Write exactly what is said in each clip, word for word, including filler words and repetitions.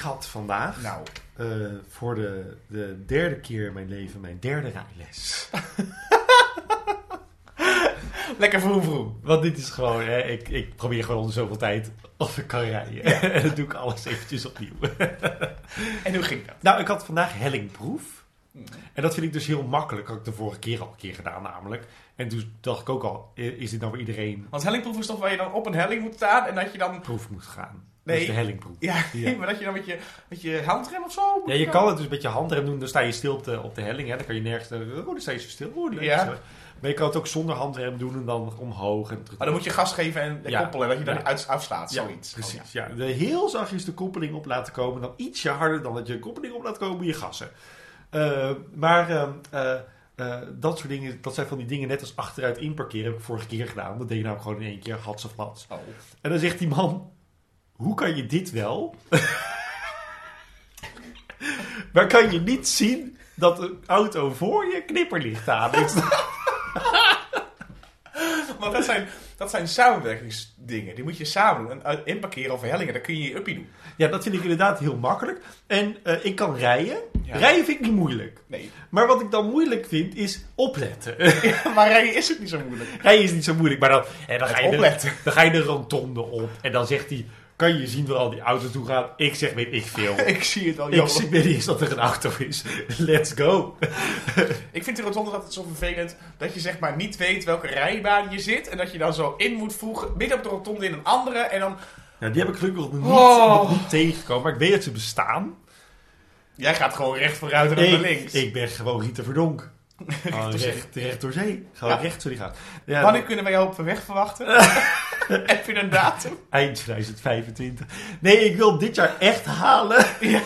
had vandaag nou. uh, voor de, de derde keer in mijn leven mijn derde rijles. Lekker vroem vroem. Want dit is gewoon, hè, ik, ik probeer gewoon onder zoveel tijd of ik kan rijden. Ja. En dan doe ik alles eventjes opnieuw. En hoe ging dat? Nou, ik had vandaag hellingproef. Mm. En dat vind ik dus heel makkelijk. Dat had ik de vorige keer al een keer gedaan namelijk. En toen dacht ik ook al, is dit nou voor iedereen? Want hellingproef is toch waar je dan op een helling moet staan en dat je dan... Proef moet gaan. Nee. Dus de hellingproef. Ja, ja, maar dat je dan met je, met je handrem of zo... Ja, je kan het dus met je handrem doen. Dan sta je stil op de, op de helling. Hè. Dan kan je nergens... Oh, dan sta je zo stil. Oh, die ja. Maar je kan het ook zonder handrem doen en dan omhoog. En maar dan moet je gas geven en ja. koppelen. Dat je dan ja. afslaat, zoiets. Ja, precies. Oh, ja. Ja. De heel zachtjes de koppeling op laten komen. Dan ietsje harder dan dat je koppeling op laat komen, moet je gassen. Uh, maar uh, uh, uh, dat soort dingen, dat zijn van die dingen net als achteruit inparkeren. Heb ik vorige keer gedaan. Dat deed je nou gewoon in één keer, hats of flats. Oh. En dan zegt die man, hoe kan je dit wel? Maar kan je niet zien dat een auto voor je knipperlicht aan is? Want dat zijn, dat zijn samenwerkingsdingen. Die moet je samen inparkeren over hellingen. Dan kun je je uppie doen. Ja, dat vind ik inderdaad heel makkelijk. En uh, ik kan rijden. Ja. Rijden vind ik niet moeilijk. Nee. Maar wat ik dan moeilijk vind is opletten. Ja, maar rijden is ook niet zo moeilijk. Rijden is niet zo moeilijk. Maar dan, en dan, ga je de, dan ga je de rotonde op. En dan zegt hij... Kan je zien waar al die auto toe gaat? Ik zeg, weet ik veel. Ik zie het al, joh. Ik weet niet eens dat er een auto is. Let's go. Ik vind de rotonde altijd zo vervelend. Dat je zeg maar niet weet welke rijbaan je zit. En dat je dan zo in moet voegen. Midden op de rotonde in een andere. En dan... Nou, die heb ik gelukkig nog niet, oh. niet tegengekomen. Maar ik weet dat ze bestaan. Jij gaat gewoon recht vooruit en dan naar links. Ik ben gewoon Rita Verdonk. Gewoon recht, recht door zee. Gewoon ja. recht zo die gaat. Ja, wanneer dan... kunnen wij jou op weg verwachten? Heb je een datum? Eind twintig vijfentwintig. Nee, ik wil dit jaar echt halen. Ja,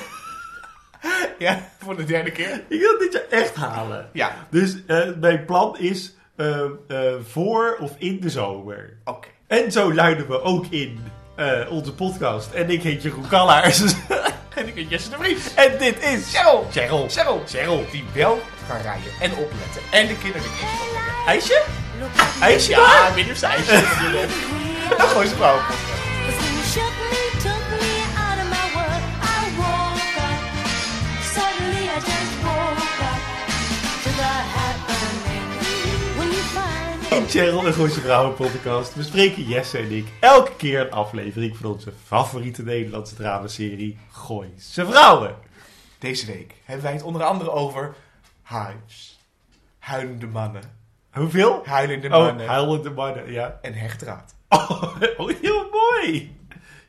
ja voor de derde keer. Ik wil dit jaar echt halen. Ja. Dus uh, mijn plan is uh, uh, voor of in de zomer. Oké. Okay. En zo luiden we ook in uh, onze podcast. En ik heet Jeroen Kallaars. En ik heet Jesse de Vries. En dit is Cheryl. Cheryl. Cheryl. Cheryl. Die wel kan rijden en opletten. En de kinderen. IJsje? IJsje? Ja, minder ijsje. Dat gooi ze vrouw. In Cheryl en Gooise Vrouwen podcast bespreken Jesse en ik elke keer een aflevering van onze favoriete Nederlandse dramaserie Gooise Vrouwen. Deze week hebben wij het onder andere over hives, huilende mannen. Hoeveel? Huilende mannen. Oh, huilende mannen, ja. En hechtdraad. Oh, heel mooi.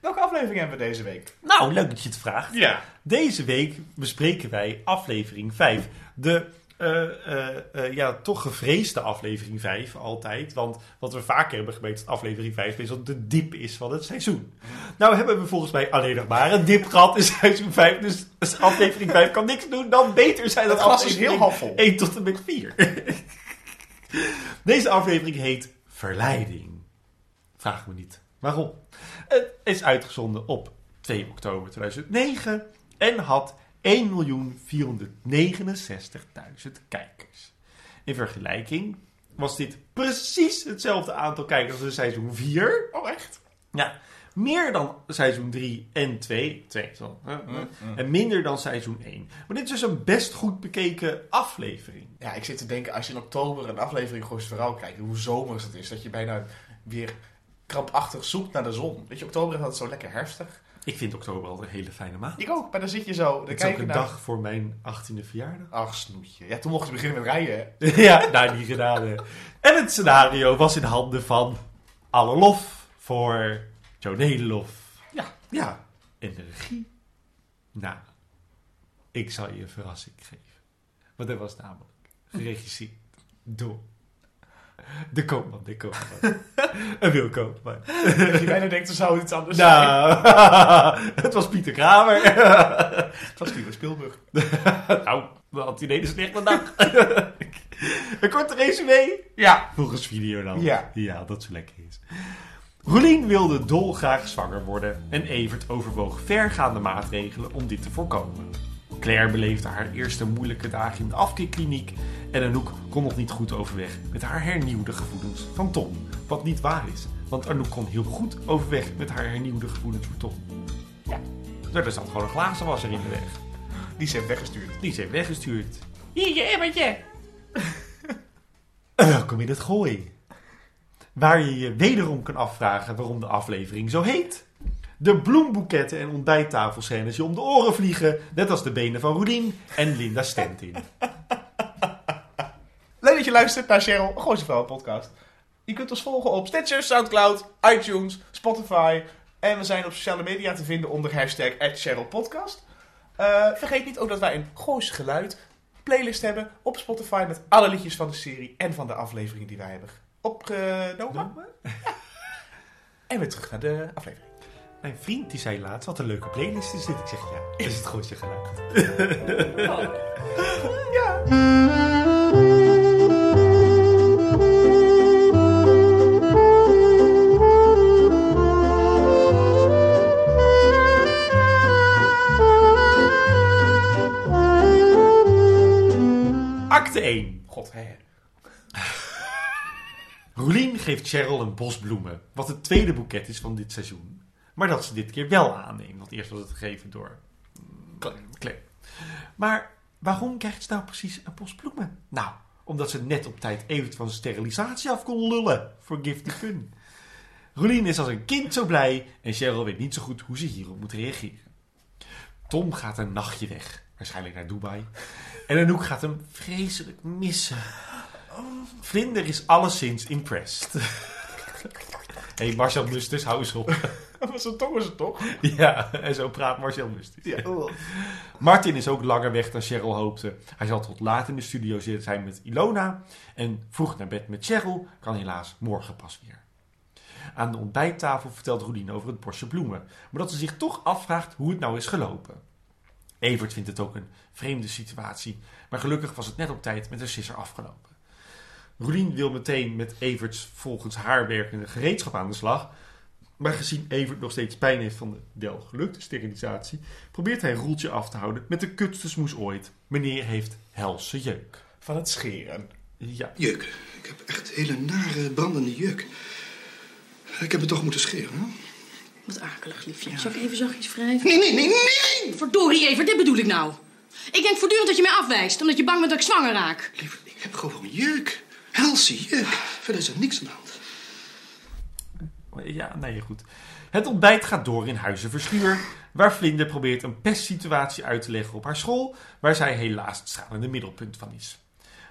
Welke aflevering hebben we deze week? Nou, leuk dat je het vraagt. Ja. Deze week bespreken wij aflevering vijf. De uh, uh, uh, ja, toch gevreesde aflevering vijf altijd. Want wat we vaker hebben gemeten is aflevering vijf is dat de dip is van het seizoen. Nou hebben we volgens mij alleen nog maar een dip gehad in seizoen vijf. Dus aflevering vijf kan niks doen. Dan beter zijn dat, dat aflevering één tot en met vier. Deze aflevering heet Verleiding. Vraag me niet waarom. Het is uitgezonden op twee oktober tweeduizend negen en had één miljoen vierhonderdnegenenzestigduizend kijkers. In vergelijking was dit precies hetzelfde aantal kijkers als in seizoen vier. Oh, echt? Ja, meer dan seizoen drie en twee. twee zo. En minder dan seizoen één. Maar dit is dus een best goed bekeken aflevering. Ja, ik zit te denken, als je in oktober een aflevering Gooise Vrouwen kijkt, hoe zomers het is, dat je bijna weer... krampachtig zoekt naar de zon. Weet je, oktober is altijd zo lekker herfstig. Ik vind oktober altijd een hele fijne maand. Ik ook, maar dan zit je zo... Het is ook een naar... dag voor mijn achttiende verjaardag. Ach, snoetje. Ja, toen mochten we beginnen met rijden. Ja, nou, niet gedaan, hè. En het scenario was in handen van... Alle lof voor John Nederlof. Ja. Ja. En de regie. Nou, ik zal je een verrassing geven. Want dat was namelijk geregisseerd door... De koopman, de koopman. Een Wil Koopman. Dat je bijna denkt, er zou iets anders nou, zijn. Het was Pieter Kramer. Het was Steven Spielberg. Nou, dan had hij een slechte dag. Een korte resume. Ja. Volgens video dan. Ja. Ja, dat zo lekker is. Roelien wilde dolgraag zwanger worden. En Evert overwoog vergaande maatregelen om dit te voorkomen. Claire beleefde haar eerste moeilijke dagen in de afkeerkliniek en Anouk kon nog niet goed overweg met haar hernieuwde gevoelens van Tom. Wat niet waar is, want Anouk kon heel goed overweg met haar hernieuwde gevoelens voor Tom. Ja. Nou, er zat gewoon een glazenwasser in de weg. Die zijn weggestuurd. Die zijn weggestuurd. Hier, je emmertje. Welkom in het gooi. Waar je je wederom kan afvragen waarom de aflevering zo heet. De bloemboeketten en ontbijttafelscènes je om de oren vliegen. Net als de benen van Roedien en Linda Stentin. Leuk dat je luistert naar Cheryl, Gooise Vrouwen podcast. Je kunt ons volgen op Stitcher, Soundcloud, iTunes, Spotify. En we zijn op sociale media te vinden onder hashtag at Cheryl podcast. Uh, vergeet niet ook dat wij een Gooise Geluid playlist hebben op Spotify met alle liedjes van de serie en van de aflevering die wij hebben opgenomen. Ja. En weer terug naar de aflevering. Mijn vriend die zei laatst, wat een leuke playlist is dit. Ik zeg ja, dat is het Gooise Geluid. Oh. Ja. Acte één. God, hè. Roelien geeft Cheryl een bos bloemen, wat het tweede boeket is van dit seizoen. Maar dat ze dit keer wel aanneemt, want eerst was het gegeven door... Claire. Maar waarom krijgt ze nou precies een bos bloemen? Nou, omdat ze net op tijd even van zijn sterilisatie af kon lullen voor Gifty Fun. Roelien is als een kind zo blij en Cheryl weet niet zo goed hoe ze hierop moet reageren. Tom gaat een nachtje weg, waarschijnlijk naar Dubai. En Anouk gaat hem vreselijk missen. Vlinder is alleszins impressed. Hé, hey, Marcel Musters, hou eens op. Maar zo'n tong is het toch? Ja, en zo praat Marcel Musters. Ja. Martin is ook langer weg dan Cheryl hoopte. Hij zal tot laat in de studio zijn met Ilona. En vroeg naar bed met Cheryl kan helaas morgen pas weer. Aan de ontbijttafel vertelt Roelien over het bosje bloemen. Maar dat ze zich toch afvraagt hoe het nou is gelopen. Evert vindt het ook een vreemde situatie, maar gelukkig was het net op tijd met haar sisser afgelopen. Roelien wil meteen met Everts volgens haar werkende gereedschap aan de slag, maar gezien Evert nog steeds pijn heeft van de welgelukte sterilisatie, probeert hij Roeltje af te houden met de kutste smoes ooit. Meneer heeft helse jeuk. Van het scheren. Ja. Jeuk. Ik heb echt hele nare, brandende jeuk. Ik heb het toch moeten scheren, hè? Wat akelig, liefje. Ja. Zal ik even zachtjes wrijven? Nee, nee, nee, nee! Verdorie, Evert, dit bedoel ik nou. Ik denk voortdurend dat je mij afwijst, omdat je bang bent dat ik zwanger raak. Lieverd, ik heb gewoon jeuk. Helse jeuk. Verder is er niks aan de hand. Ja, nee, goed. Het ontbijt gaat door in Huizenverstuur, waar Vlinder probeert een pestsituatie uit te leggen op haar school, waar zij helaas het stralende middelpunt van is.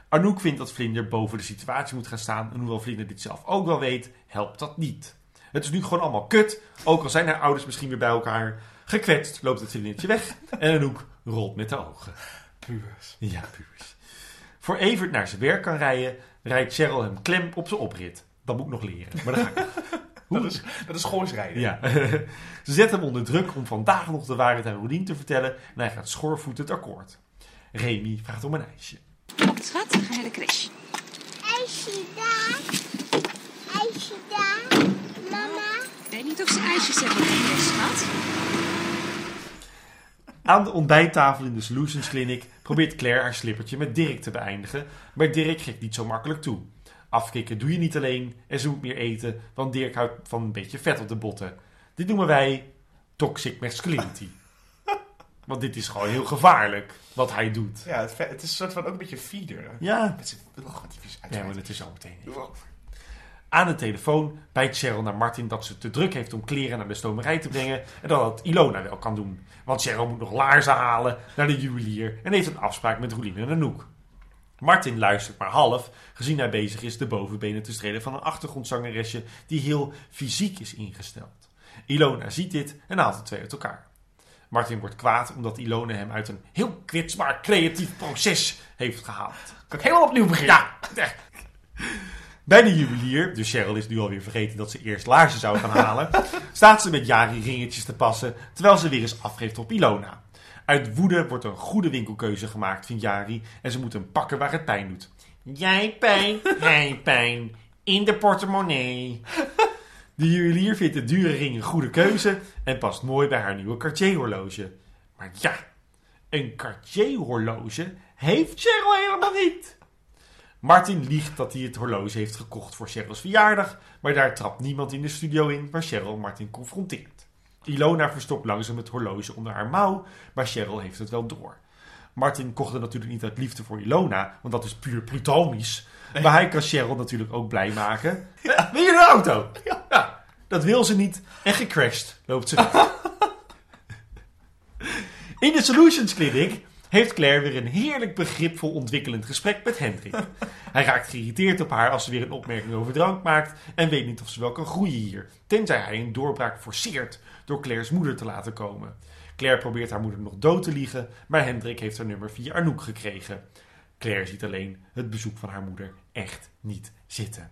Anouk vindt dat Vlinder boven de situatie moet gaan staan, en hoewel Vlinder dit zelf ook wel weet, helpt dat niet. Het is nu gewoon allemaal kut. Ook al zijn haar ouders misschien weer bij elkaar. Gekwetst loopt het vriendinnetje weg. En Anouk rolt met de ogen. Puurs. Ja, puurs. Voor Evert naar zijn werk kan rijden, rijdt Cheryl hem klem op zijn oprit. Dat moet ik nog leren. Maar dan ga ik. Dat is, dat is Goois rijden. Ja. Ze zet hem onder druk om vandaag nog de waarheid aan Roelien te vertellen. En hij gaat schoorvoet het akkoord. Remy vraagt om een ijsje. Schat, ga je naar de crash. IJsje daar. IJsje daar. Ik weet niet of ze ijsjes hebben in de schat. Aan de ontbijttafel in de Solutions Clinic probeert Claire haar slippertje met Dirk te beëindigen. Maar Dirk geeft niet zo makkelijk toe. Afkikken doe je niet alleen en ze moet meer eten, want Dirk houdt van een beetje vet op de botten. Dit noemen wij toxic masculinity. Want dit is gewoon heel gevaarlijk wat hij doet. Ja, het, het is soort van ook een beetje feeder. Ja. Met zijn, oh, ja, maar het is zo meteen even. Aan de telefoon bijt Cheryl naar Martin dat ze te druk heeft om kleren naar de stomerij te brengen. En dat dat Ilona wel kan doen. Want Cheryl moet nog laarzen halen naar de juwelier en heeft een afspraak met Roelien en Anouk. Martin luistert maar half, gezien hij bezig is de bovenbenen te strelen van een achtergrondzangeresje die heel fysiek is ingesteld. Ilona ziet dit en haalt de twee uit elkaar. Martin wordt kwaad omdat Ilona hem uit een heel kwetsbaar creatief proces heeft gehaald. Kan ik helemaal opnieuw beginnen? Ja, echt. Bij de juwelier, dus Cheryl is nu alweer vergeten dat ze eerst laarzen zou gaan halen, staat ze met Jari ringetjes te passen, terwijl ze weer eens afgeeft op Ilona. Uit woede wordt een goede winkelkeuze gemaakt, vindt Jari, en ze moet hem pakken waar het pijn doet. Jij pijn, hij pijn, in de portemonnee. De juwelier vindt de dure ring een goede keuze en past mooi bij haar nieuwe Cartier-horloge. Maar ja, een Cartier-horloge heeft Cheryl helemaal niet. Martin liegt dat hij het horloge heeft gekocht voor Cheryl's verjaardag, maar daar trapt niemand in de studio in waar Cheryl Martin confronteert. Ilona verstopt langzaam het horloge onder haar mouw, maar Cheryl heeft het wel door. Martin kocht het natuurlijk niet uit liefde voor Ilona, want dat is puur plutonisch. Nee. Maar hij kan Cheryl natuurlijk ook blij maken. Ja. Wil je een auto? Ja. Ja. Dat wil ze niet. En gecrashed loopt ze weg. In de Solutions Clinic heeft Claire weer een heerlijk begripvol ontwikkelend gesprek met Hendrik. Hij raakt geïrriteerd op haar als ze weer een opmerking over drank maakt en weet niet of ze wel kan groeien hier, tenzij hij een doorbraak forceert door Claire's moeder te laten komen. Claire probeert haar moeder nog dood te liegen, maar Hendrik heeft haar nummer via Arnoek gekregen. Claire ziet alleen het bezoek van haar moeder echt niet zitten.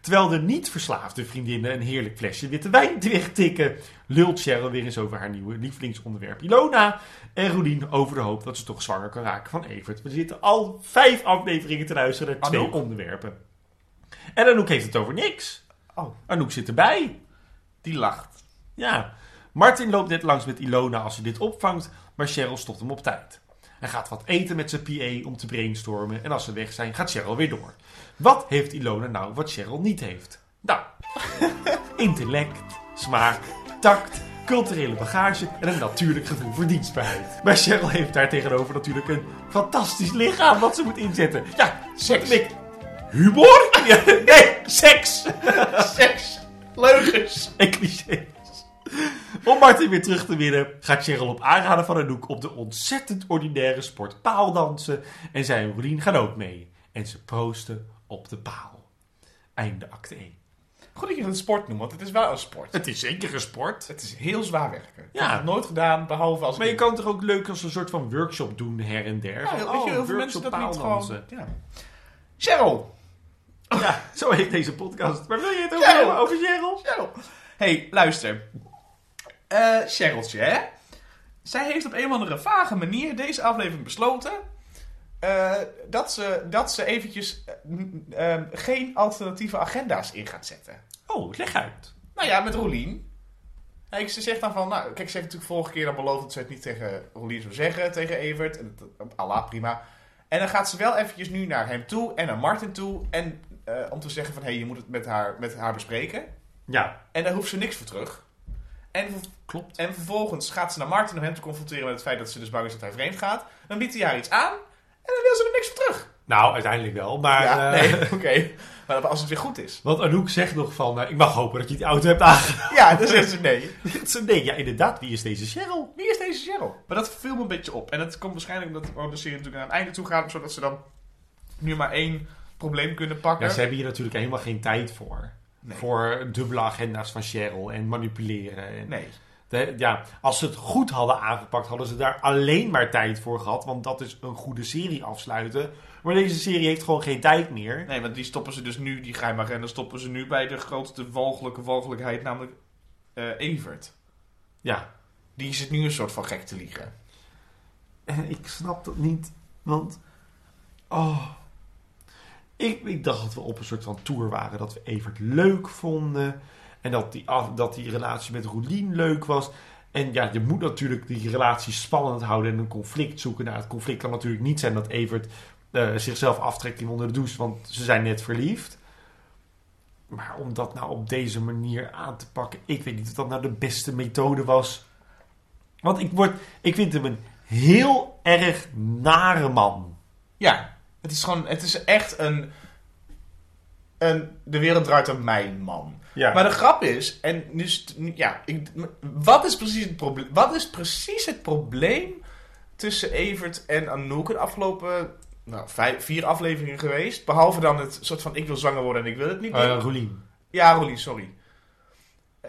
Terwijl de niet-verslaafde vriendinnen een heerlijk flesje witte wijn wegtikken, lult Cheryl weer eens over haar nieuwe lievelingsonderwerp Ilona. En Rodien over de hoop dat ze toch zwanger kan raken van Evert. We zitten al vijf afleveringen te luisteren naar twee Anouk. onderwerpen. En Anouk heeft het over niks. Oh. Anouk zit erbij. Die lacht. Ja. Martin loopt net langs met Ilona als hij dit opvangt, maar Cheryl stopt hem op tijd. Hij gaat wat eten met zijn P A om te brainstormen en als ze weg zijn gaat Cheryl weer door. Wat heeft Ilona nou wat Cheryl niet heeft? Nou, intellect, smaak, tact, culturele bagage en een natuurlijk gevoel voor dienstbaarheid. Maar Cheryl heeft daar tegenover natuurlijk een fantastisch lichaam wat ze moet inzetten. Ja, seks. Ik... Humor? Nee, seks. Seks, leugens en clichés. Om Martin weer terug te winnen gaat Cheryl op aanraden van Anouk op de ontzettend ordinaire sport paaldansen. En zij en Rolien gaan ook mee. En ze proosten op de paal. Einde acte één. Goed dat je het een sport noemt, want het is wel een sport. Het is zeker een sport. Het is heel zwaar werken. Ja. Ik heb het nooit gedaan, behalve als... Maar je kan toch ook leuk als een soort van workshop doen her en der? Ja, van, oh, heel veel mensen dat niet gewoon... Ja. Cheryl! Ja, zo heet deze podcast. Maar wil je het ook hebben over Cheryl? Cheryl! Hey, luister... Uh, Cheryltje, hè? Zij heeft op een of andere vage manier deze aflevering besloten... Uh, dat, ze, dat ze eventjes uh, uh, geen alternatieve agenda's in gaat zetten. Oh, leg uit. Nou ja, met Rolien. Kijk, ze zegt dan van... Nou, kijk, ze heeft natuurlijk vorige keer dan beloofd dat ze het niet tegen Rolien zou zeggen, tegen Evert. En dat, Allah, prima. En dan gaat ze wel eventjes nu naar hem toe en naar Martin toe... En uh, om te zeggen van, hé, hey, je moet het met haar, met haar bespreken. Ja. En daar hoeft ze niks voor terug. En, Klopt. en vervolgens gaat ze naar Martin om hem te confronteren met het feit dat ze dus bang is dat hij vreemd gaat. Dan biedt hij haar iets aan en dan wil ze er niks voor terug. Nou, uiteindelijk wel, maar... Ja, uh... nee, oké. Okay. Maar als het weer goed is. Want Anouk zegt nog van, uh, ik mag hopen dat je die auto hebt aangenomen. Ja, dan zegt ze nee. Nee, ja inderdaad, wie is deze Cheryl? Wie is deze Cheryl? Maar dat viel me een beetje op. En dat komt waarschijnlijk omdat de serie natuurlijk naar het einde toe gaat, zodat ze dan nu maar één probleem kunnen pakken. Ja, ze hebben hier natuurlijk helemaal geen tijd voor. Nee. Voor dubbele agenda's van Cheryl en manipuleren. En nee. De, ja, als ze het goed hadden aangepakt, hadden ze daar alleen maar tijd voor gehad. Want dat is een goede serie afsluiten. Maar deze serie heeft gewoon geen tijd meer. Nee, want die stoppen ze dus nu, die geheimagenda, stoppen ze nu bij de grootste walgelijke walgelijkheid, namelijk uh, Evert. Ja. Die zit nu een soort van gek te liegen. En ik snap dat niet, want... Oh... Ik, ik dacht dat we op een soort van tour waren. Dat we Evert leuk vonden. En dat die, dat die relatie met Rolien leuk was. En ja, je moet natuurlijk die relatie spannend houden. En een conflict zoeken. Nou, het conflict kan natuurlijk niet zijn dat Evert uh, zichzelf aftrekt in onder de douche. Want ze zijn net verliefd. Maar om dat nou op deze manier aan te pakken. Ik weet niet of dat nou de beste methode was. Want ik, word, ik vind hem een heel erg nare man. Ja. Het is gewoon, het is echt een, een de wereld draait om mijn man. Ja. Maar de grap is, en nu, ja, ik, wat is precies het probleem? Wat is precies het probleem tussen Evert en Anouk de afgelopen nou, vijf, vier afleveringen geweest? Behalve dan het soort van ik wil zwanger worden en ik wil het niet. Uh, Rolien. Ja, Rolien, sorry.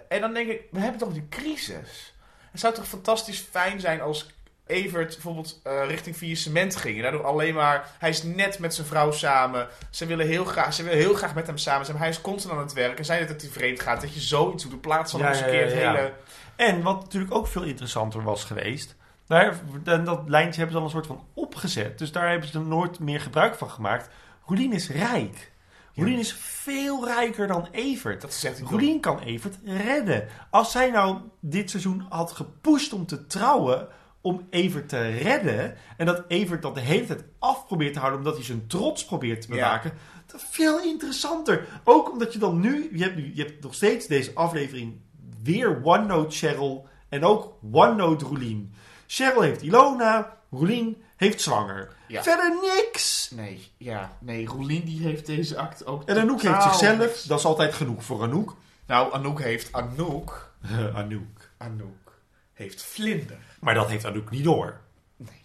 En dan denk ik, we hebben toch die crisis? Het zou toch fantastisch fijn zijn als Evert bijvoorbeeld uh, richting faillissement ging. En daardoor alleen maar... Hij is net met zijn vrouw samen. Ze willen heel graag, ze willen heel graag met hem samen zijn. Hij is constant aan het werk. En zij dat het hij vreemd gaat. Dat je zoiets doet in plaats van ja, een keer het ja, ja. hele... En wat natuurlijk ook veel interessanter was geweest... Daar, en dat lijntje hebben ze al een soort van opgezet. Dus daar hebben ze er nooit meer gebruik van gemaakt. Rolien is rijk. Rolien ja. is veel rijker dan Evert. Dat zegt Rolien kan Evert redden. Als zij nou dit seizoen had gepusht om te trouwen... om Evert te redden... en dat Evert dat de hele tijd af probeert te houden... omdat hij zijn trots probeert te bewaken... Ja. Dat is veel interessanter. Ook omdat je dan nu... Je hebt, nu, je hebt nog steeds deze aflevering... weer OneNote Cheryl en ook OneNote Roelien. Cheryl heeft Ilona, Roelien heeft zwanger. Ja. Verder niks! Nee, ja, nee, Roelien die heeft deze act ook. En Anouk heeft zichzelf, dat is altijd genoeg voor Anouk. Nou, Anouk heeft Anouk. Anouk. Anouk heeft vlinder. Maar dat heeft Anouk niet door. Nee.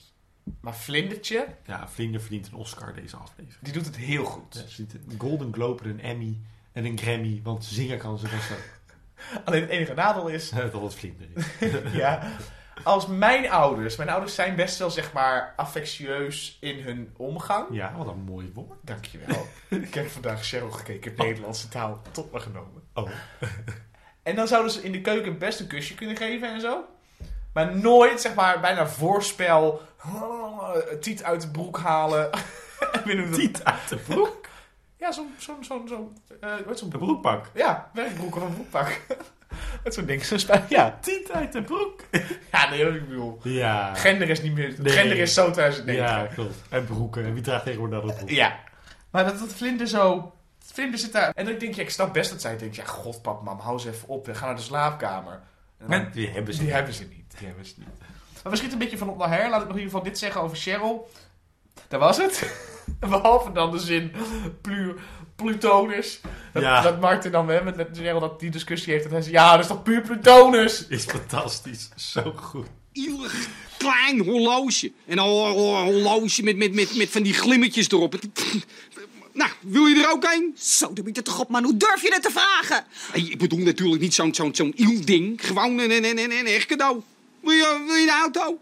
Maar vlindertje? Ja, vlinder verdient een Oscar deze aflevering. Die doet het heel goed. Ja, ze ziet een Golden Globe en een Emmy en een Grammy, want zingen kan ze best wel. Alleen het enige nadeel is... dat het vlinder is. Ja. Als mijn ouders... Mijn ouders zijn best wel, zeg maar, affectueus in hun omgang. Ja, wat een mooi woord. Dankjewel. Ik heb vandaag Cheryl gekeken. Oh. Nederlandse taal tot me genomen. Oh. En dan zouden ze in de keuken best een kusje kunnen geven en zo. Maar nooit, zeg maar, bijna voorspel... Tiet uit de broek halen. Tiet uit de broek? Ja, zo'n... zo'n zo'n zo'n uh, zo'n broekpak. Ja, werkbroek of een broekpak. Met zo'n ding, zo'n spijt. Ja, tiet uit de broek. Ja, nee, dat ik bedoel. Ja. Gender is niet meer... Nee. Gender is zo twintig negentig. Ja, klopt. En broeken. En wie draagt tegenwoordig dat broek? Ja. Maar dat, dat vlinder zo... Vlinder zit daar... En dan denk je, ja, ik snap best dat zij denkt... Ja, god, pap, mam, hou ze even op. We gaan naar de slaapkamer. En dan, en die hebben ze die niet. Hebben ze niet. Die hebben ze niet. Maar we schieten een beetje van op naar her. Laat ik nog in ieder geval dit zeggen over Cheryl. Daar was het. Behalve dan de zin... Pluur... Plutonus. Dat, ja. Dat maakt er dan wel met Cheryl dat die discussie heeft. Dat hij zegt, ja, dat is toch puur Plutonus? Is fantastisch. Zo goed. Ielig klein horloge. En een horloge met, met, met, met van die glimmetjes erop. Nou, wil je er ook een? Zo, doe je het toch op, man. Hoe durf je dat te vragen? Ik bedoel natuurlijk niet zo'n zo'n, zo'n iel ding. Gewoon een, een, een, een echt cadeau. Wil je, wil je een auto?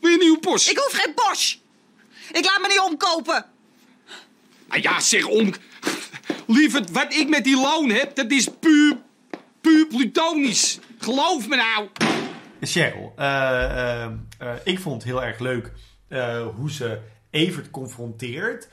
Wil je een nieuwe Porsche? Ik hoef geen Bosch. Ik laat me niet omkopen. Nou ja, zeg om... Lieverd, wat ik met die loon heb, dat is puur, puur plutonisch. Geloof me nou. Cheryl, uh, uh, uh, ik vond het heel erg leuk uh, hoe ze Evert confronteert.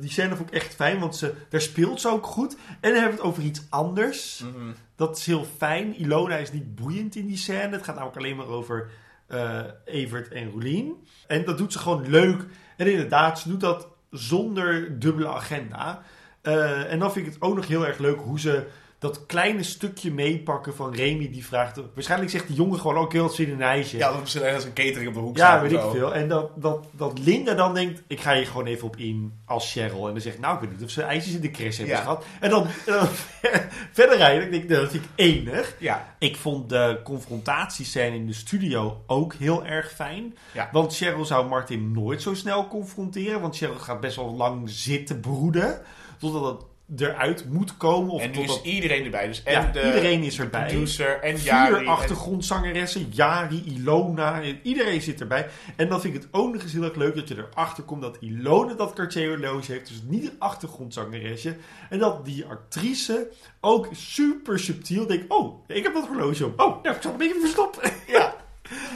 Die scène vond ik echt fijn, want ze, daar speelt ze ook goed. En dan hebben we het over iets anders. Mm-hmm. Dat is heel fijn. Ilona is niet boeiend in die scène. Het gaat namelijk alleen maar over uh, Evert en Roelien. En dat doet ze gewoon leuk. En inderdaad, ze doet dat zonder dubbele agenda. Uh, en dan vind ik het ook nog heel erg leuk hoe ze dat kleine stukje meepakken van Remy. Die vraagt, waarschijnlijk zegt die jongen gewoon ook heel zin in een ijsje. Ja, dat is ergens een catering op de hoek. Ja, weet ik veel. En dat, dat, dat Linda dan denkt, ik ga hier gewoon even op in als Cheryl. En dan zegt, nou ik weet niet of ze ijsjes in de crash hebben ja. gehad. En dan uh, verder rijden. Ik denk, dat vind ik enig. Ja. Ik vond de confrontatiescène in de studio ook heel erg fijn. Ja. Want Cheryl zou Martin nooit zo snel confronteren. Want Cheryl gaat best wel lang zitten broeden. Totdat het eruit moet komen. Of en nu totdat... is iedereen erbij. Dus en ja, de, iedereen is erbij. Producer en Jari. Vier achtergrondzangeressen. En... Jari, Ilona. Iedereen zit erbij. En dan vind ik het ook nog eens heel erg leuk dat je erachter komt dat Ilona dat Cartier-horloge heeft. Dus niet een achtergrondzangeresje. En dat die actrice ook super subtiel denkt. Oh, ik heb dat horloge op. Oh, nou, ik zal het een beetje verstoppen. Ja.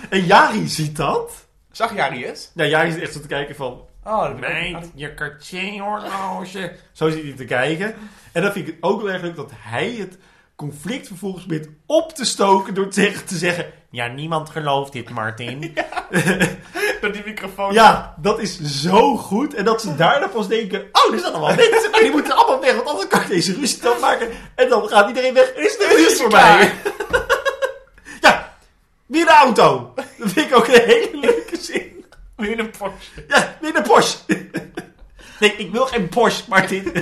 En Jari ziet dat. Zag Jari het? Nou, Jari zit echt zo te kijken van... Oh, meid, je Cartier-horloge. Zo zit hij te kijken. En dan vind ik het ook wel erg leuk dat hij het conflict vervolgens probeert op te stoken door te, te zeggen... Ja, niemand gelooft dit, Martin. Ja, door die microfoon. Ja, dat is zo goed. En dat ze daarna pas denken... Oh, er staat allemaal dit. En die moeten allemaal weg, want anders kan ik deze ruzie dan maken. En dan gaat iedereen weg. Is er iets voor mij? Ja, weer de auto. Dat vind ik ook een hele leuke zin. Weer een Porsche. Ja, weer een Porsche. Nee, ik wil geen Porsche, Martin.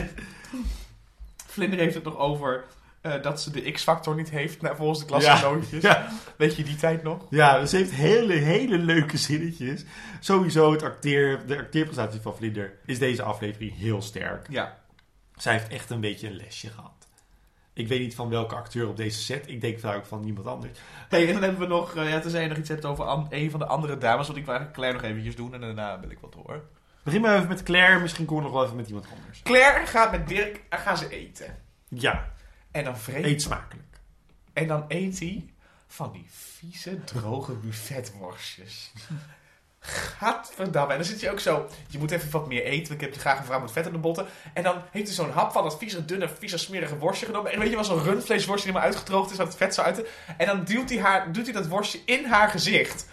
Vlinder heeft het nog over uh, dat ze de X-factor niet heeft. Nou, volgens de klasgenootjes. Ja, ja. Weet je die tijd nog? Ja, ze heeft hele, hele leuke zinnetjes. Sowieso het acteer, de acteerprestatie van Vlinder is deze aflevering heel sterk. Ja. Zij heeft echt een beetje een lesje gehad. Ik weet niet van welke acteur op deze set. Ik denk vaak van niemand anders. Hey, en dan hebben we nog... Ja, tenzij je nog iets hebt over an- een van de andere dames. Want ik wil eigenlijk Claire nog eventjes doen. En daarna wil ik wat hoor. Begin maar even met Claire. Misschien kom ik nog wel even met iemand anders. Claire gaat met Dirk... En gaan ze eten. Ja. En dan vreet... Eet smakelijk. En dan eet hij van die vieze, droge buffetworstjes. Gadverdamme. En dan zit je ook zo... Je moet even wat meer eten. Ik heb je graag een vrouw met vet in de botten. En dan heeft hij zo'n hap van dat vieze, dunne, vieze, smerige worstje genomen. En weet je wel, zo'n rundvleesworstje die helemaal uitgedroogd is. Dat het vet zo uit. En dan duwt hij, haar, duwt hij dat worstje in haar gezicht.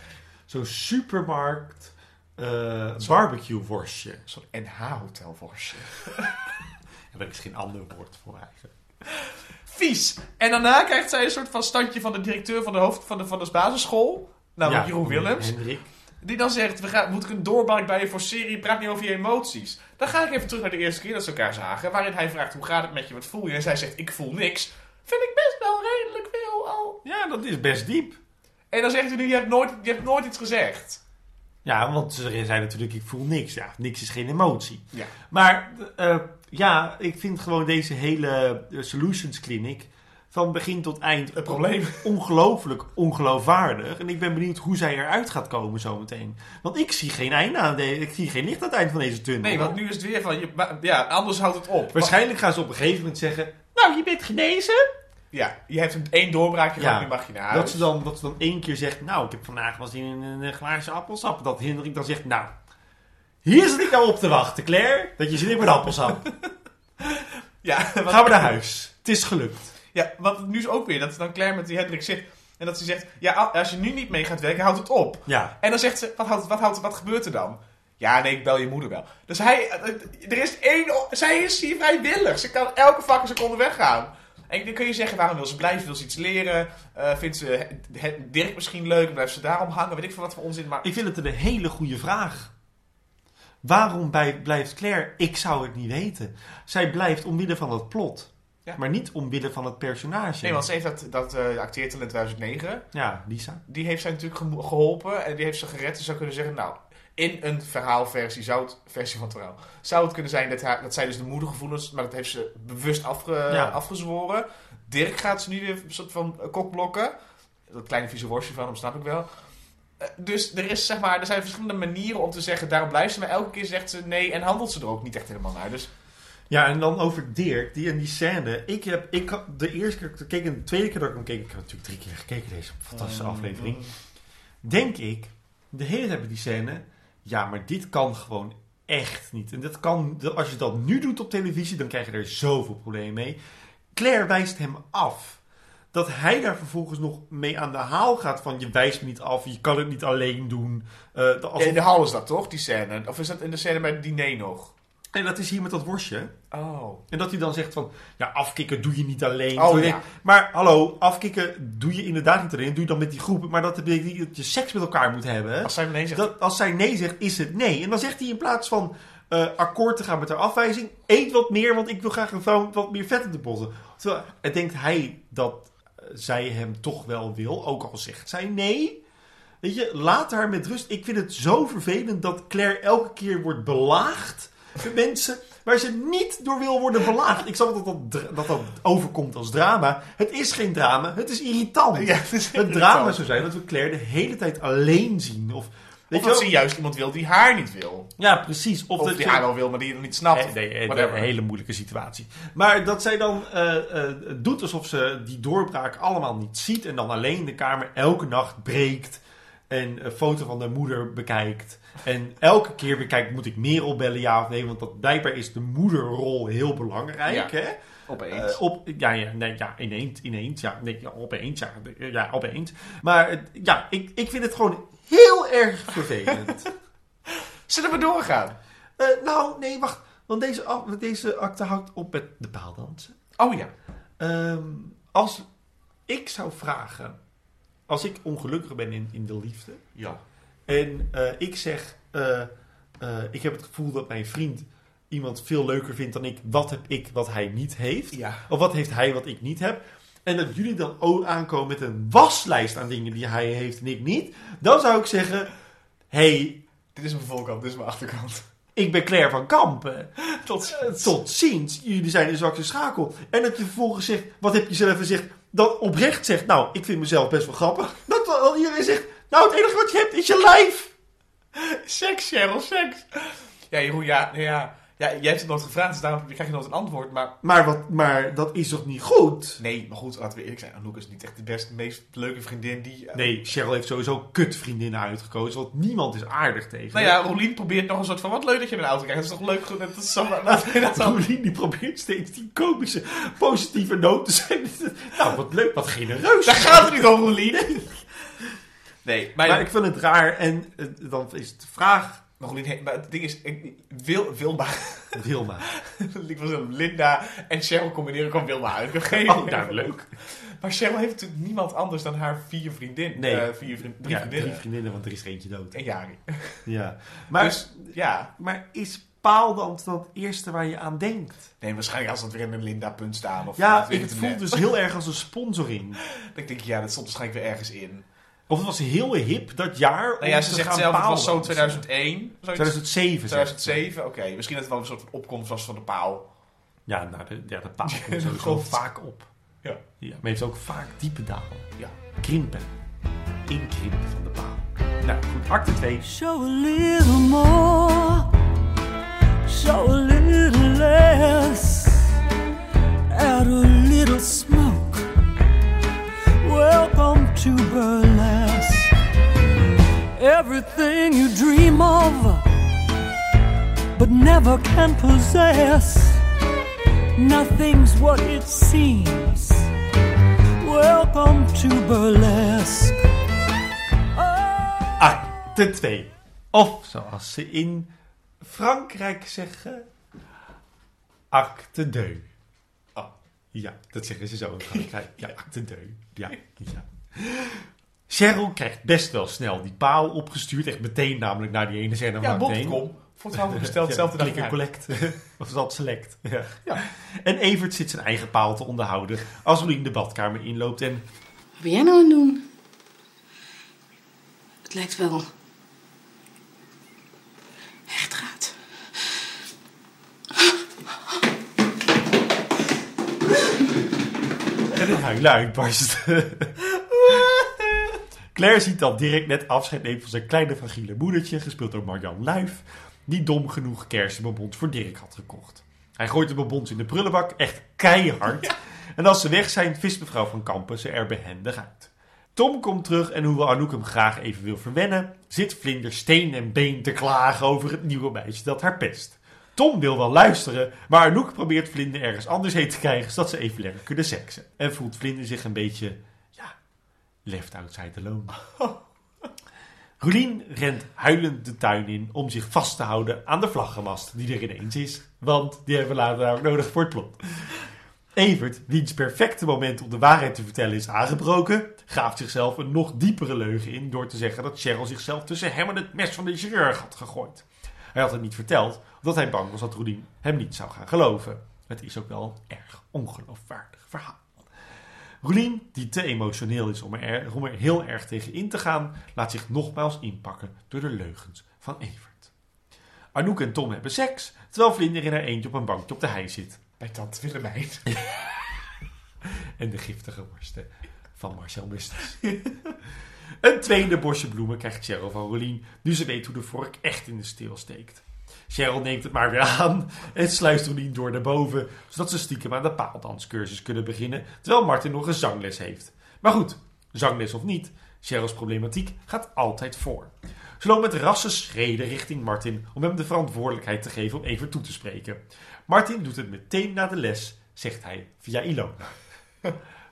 Zo'n supermarkt uh, barbecue worstje. Zo'n N H hotel worstje. En daar is geen ander woord voor eigenlijk. Vies. En daarna krijgt zij een soort van standje van de directeur van de, hoofd, van de, van de basisschool. Namelijk ja, Jeroen Willems. Hendrik. Die dan zegt, we gaan, moet ik een doorbraak bij je forceren? Je praat niet over je emoties. Dan ga ik even terug naar de eerste keer dat ze elkaar zagen. Waarin hij vraagt, hoe gaat het met je? Wat voel je? En zij zegt, ik voel niks. Vind ik best wel redelijk veel al. Ja, dat is best diep. En dan zegt hij nu, je hebt nooit, je hebt nooit iets gezegd. Ja, want ze zei natuurlijk, ik voel niks. Ja, niks is geen emotie. Ja. Maar uh, ja, ik vind gewoon deze hele uh, Solutions Clinic van begin tot eind het probleem ongelooflijk ongeloofwaardig. En ik ben benieuwd hoe zij eruit gaat komen zometeen. Want ik zie geen einde aan de, ik zie geen licht aan het eind van deze tunnel. Nee, want nu is het weer van, je, ja, anders houdt het op. Waarschijnlijk gaan ze op een gegeven moment zeggen, nou, je bent genezen. Ja, je hebt een één doorbraakje gehad, ja, nu mag je naar huis. Dat ze, dan, dat ze dan één keer zegt, nou, ik heb vandaag was in een, een glaasje appelsap. Dat Hendrik dan zegt, nou, hier zit ik nou op te wachten, Claire. Dat je zit in met appelsap. Ja, gaan we naar huis. Het is gelukt. Ja, want nu is ook weer dat dan Claire met die Hendrik zit. En dat ze zegt, ja, als je nu niet mee gaat werken, houdt het op. Ja. En dan zegt ze, wat, houdt, wat, houdt, wat gebeurt er dan? Ja, nee, ik bel je moeder wel. Dus hij, er is één, zij is hier vrijwillig. Ze kan elke fucking seconde weggaan. En dan kun je zeggen, waarom wil ze blijven? Wil ze iets leren? Uh, vindt ze Dirk misschien leuk? Blijft ze daarom hangen? Weet ik veel wat voor onzin. Maar ik vind het een hele goede vraag. Waarom bij, blijft Claire? Ik zou het niet weten. Zij blijft omwille van het plot. Ja. Maar niet omwille van het personage. Nee, want ze heeft dat, dat uh, acteertalent tweeduizend negen. Ja, Lisa. Die heeft zij natuurlijk ge- geholpen. En die heeft ze gered. Dus zou kunnen zeggen, nou, in een verhaalversie, zou het, versie van het verhaal, zou het kunnen zijn dat, haar, dat zij dus de moedergevoelens, maar dat heeft ze bewust afge, ja. afgezworen. Dirk gaat ze nu weer een soort van kokblokken. Dat kleine vieze worstje van hem, snap ik wel. Dus er, is, zeg maar, er zijn verschillende manieren om te zeggen, daarom blijft ze, maar elke keer zegt ze nee en handelt ze er ook niet echt helemaal naar. Dus... Ja, en dan over Dirk, die en die scène. Ik heb, ik had de eerste keer gekeken en de tweede keer dat ik hem keek, ik heb natuurlijk drie keer gekeken deze fantastische mm. aflevering. Denk ik, de hele tijd die scène, ja, maar dit kan gewoon echt niet. En dat kan, als je dat nu doet op televisie, dan krijg je er zoveel problemen mee. Claire wijst hem af. Dat hij daar vervolgens nog mee aan de haal gaat van, je wijst me niet af, je kan het niet alleen doen. Uh, alsof... In de hal is dat toch, die scène? Of is dat in de scène bij het diner nog? En dat is hier met dat worstje. Oh. En dat hij dan zegt van, ja, afkikken doe je niet alleen. Oh, ja. Maar hallo, afkikken doe je inderdaad niet alleen. Doe je dan met die groepen. Maar dat betekent niet dat je seks met elkaar moet hebben. Als zij nee zegt. Dat, als zij nee zegt, is het nee. En dan zegt hij in plaats van uh, akkoord te gaan met haar afwijzing, eet wat meer, want ik wil graag een vrouw met wat meer vet in de botten. Terwijl, en denkt hij dat zij hem toch wel wil, ook al zegt zij nee. Weet je, laat haar met rust. Ik vind het zo vervelend dat Claire elke keer wordt belaagd. Mensen waar ze niet door wil worden belaagd. Ik snap dat dat, dat dat overkomt als drama. Het is geen drama, het is irritant. Ja, het is het irritant. Drama zou zijn dat we Claire de hele tijd alleen zien. Of, weet of dat je ze juist iemand wil die haar niet wil. Ja, precies. Of, of dat die je... haar wel wil, maar die het niet snapt. Nee, nee, nee, een hele moeilijke situatie. Maar dat zij dan uh, uh, doet alsof ze die doorbraak allemaal niet ziet. En dan alleen de kamer elke nacht breekt. En een foto van de moeder bekijkt. En elke keer weer kijkt, moet ik meer opbellen, ja of nee? Want dat blijkbaar is de moederrol heel belangrijk, ja, hè? Opeens. Uh, op, ja, ja, nee, ja, ineens, ineens, ja, nee, ja, opeens, ja, ja, opeens. Maar ja, ik, ik vind het gewoon heel erg vervelend. Zullen we doorgaan? Uh, nou, nee, wacht. Want deze, deze acte houdt op met de paaldansen. Oh ja. Um, als ik zou vragen, als ik ongelukkig ben in, in de liefde... Ja. En uh, ik zeg, uh, uh, ik heb het gevoel dat mijn vriend iemand veel leuker vindt dan ik. Wat heb ik wat hij niet heeft? Ja. Of wat heeft hij wat ik niet heb? En dat jullie dan ook aankomen met een waslijst aan dingen die hij heeft en ik niet. Dan zou ik zeggen, hey, dit is mijn voorkant, dit is mijn achterkant. Ik ben Claire van Kampen. Tot ziens. Tot ziens. Jullie zijn een zwakste schakel. En dat je vervolgens zegt, wat heb je zelf gezegd? Dan oprecht zegt, nou, ik vind mezelf best wel grappig. Dat dan iedereen zegt, nou, het enige wat je hebt is je lijf. Seks, Cheryl, seks. Ja, Jeroen, ja, ja. Ja, jij hebt het nooit gevraagd, dus daarom krijg je nooit een antwoord. Maar, maar, wat, maar dat is toch niet goed? Nee, maar goed, laten we eerlijk zijn. Anouk is niet echt de beste, meest leuke vriendin die... Uh... Nee, Cheryl heeft sowieso kutvriendinnen uitgekozen, want niemand is aardig tegen. Nou ja, Rolien probeert nog een soort van, wat leuk dat je een auto krijgt. Dat is toch leuk? Dat is zo, dat, dat Rolien die probeert steeds die komische, positieve noot te zijn. Nou, wat leuk, wat genereus. Daar gaat het niet om, Rolien. Nee, maar, maar ik vind het raar en uh, dan is de vraag Maar goed, het ding is, ik, Wil, Wilma. Wilma. Ik was een Linda en Cheryl combineren kwam Wilma uit. Oh, nou, leuk. Maar Cheryl heeft natuurlijk niemand anders dan haar vier vriendinnen. Nee, uh, vier vriend, drie, ja, vriendinnen. drie vriendinnen, want er is er eentje dood. En Jari. Ja. Maar, dus, ja. maar is Paaldant dan het eerste waar je aan denkt? Nee, waarschijnlijk als dat weer in een Linda punt staan. Of ja, ik het voelt dus heel erg als een sponsoring. Ik denk, ja, dat stond waarschijnlijk weer ergens in. Of het was heel hip dat jaar. Nou ja, ze zegt zelf, het was zo tweeduizend één. tweeduizend zeven. tweeduizend zeven, oké. Okay. Misschien dat het wel een soort van opkomst was van de paal. Ja, nou, de, ja, de paal komt sowieso vaak op. Ja. Ja, maar heeft ook vaak diepe dalen. Ja. Krimpen. Inkrimpen van de paal. Nou, goed. Acte twee. So a little more. So a little less. Add a little smoke. Welcome to burlesque. Everything you dream of, but never can possess. Nothing's what it seems. Welcome to burlesque. Oh. Acte twee. Of zoals ze in Frankrijk zeggen, acte deux. Ja, dat zeggen ze zo in Frankrijk. Ja, acte deux. Ja, ja. Cheryl krijgt best wel snel die paal opgestuurd. Echt meteen namelijk naar die ene scène. Ja, bol punt com. Voor twaalf besteld, hetzelfde dag. Klik collect. Of dat select. Ja. Ja. En Evert zit zijn eigen paal te onderhouden als Roelien de badkamer inloopt en... Wat ben jij nou aan het doen? Het lijkt wel... hechtdraad. En een huilen uitbarst. Claire ziet dat Dirk net afscheid neemt van zijn kleine fragiele moedertje, gespeeld door Marjan Luif, die dom genoeg kersenbonbons voor Dirk had gekocht. Hij gooit de bonbons in de prullenbak, echt keihard. Ja. En als ze weg zijn, vist mevrouw van Kampen ze er behendig uit. Tom komt terug en hoewel Anouk hem graag even wil verwennen, zit Vlinder steen en been te klagen over het nieuwe meisje dat haar pest. Tom wil wel luisteren, maar Anouk probeert Vlinder ergens anders heen te krijgen, zodat ze even lekker kunnen seksen. En voelt Vlinder zich een beetje, ja, left outside alone. Roelien rent huilend de tuin in om zich vast te houden aan de vlaggenmast die er ineens is. Want die hebben we later nou nodig voor het plot. Evert, wiens perfecte moment om de waarheid te vertellen is aangebroken, graaft zichzelf een nog diepere leugen in door te zeggen dat Cheryl zichzelf tussen hem en het mes van de chirurg had gegooid. Hij had het niet verteld, omdat hij bang was dat Roelien hem niet zou gaan geloven. Het is ook wel een erg ongeloofwaardig verhaal. Roelien, die te emotioneel is om er, om er heel erg tegen in te gaan, laat zich nogmaals inpakken door de leugens van Evert. Anouk en Tom hebben seks, terwijl Vlinder in haar eentje op een bankje op de hei zit. Bij Tante Willemijn. En de giftige worsten van Marcel Musters. Een tweede bosje bloemen krijgt Cheryl van Roelien, nu ze weet hoe de vork echt in de steel steekt. Cheryl neemt het maar weer aan en sluist Roelien door naar boven, zodat ze stiekem aan de paaldanscursus kunnen beginnen, terwijl Martin nog een zangles heeft. Maar goed, zangles of niet, Cheryl's problematiek gaat altijd voor. Ze loopt met rassen schreden richting Martin om hem de verantwoordelijkheid te geven om even toe te spreken. Martin doet het meteen na de les, zegt hij via Ilona.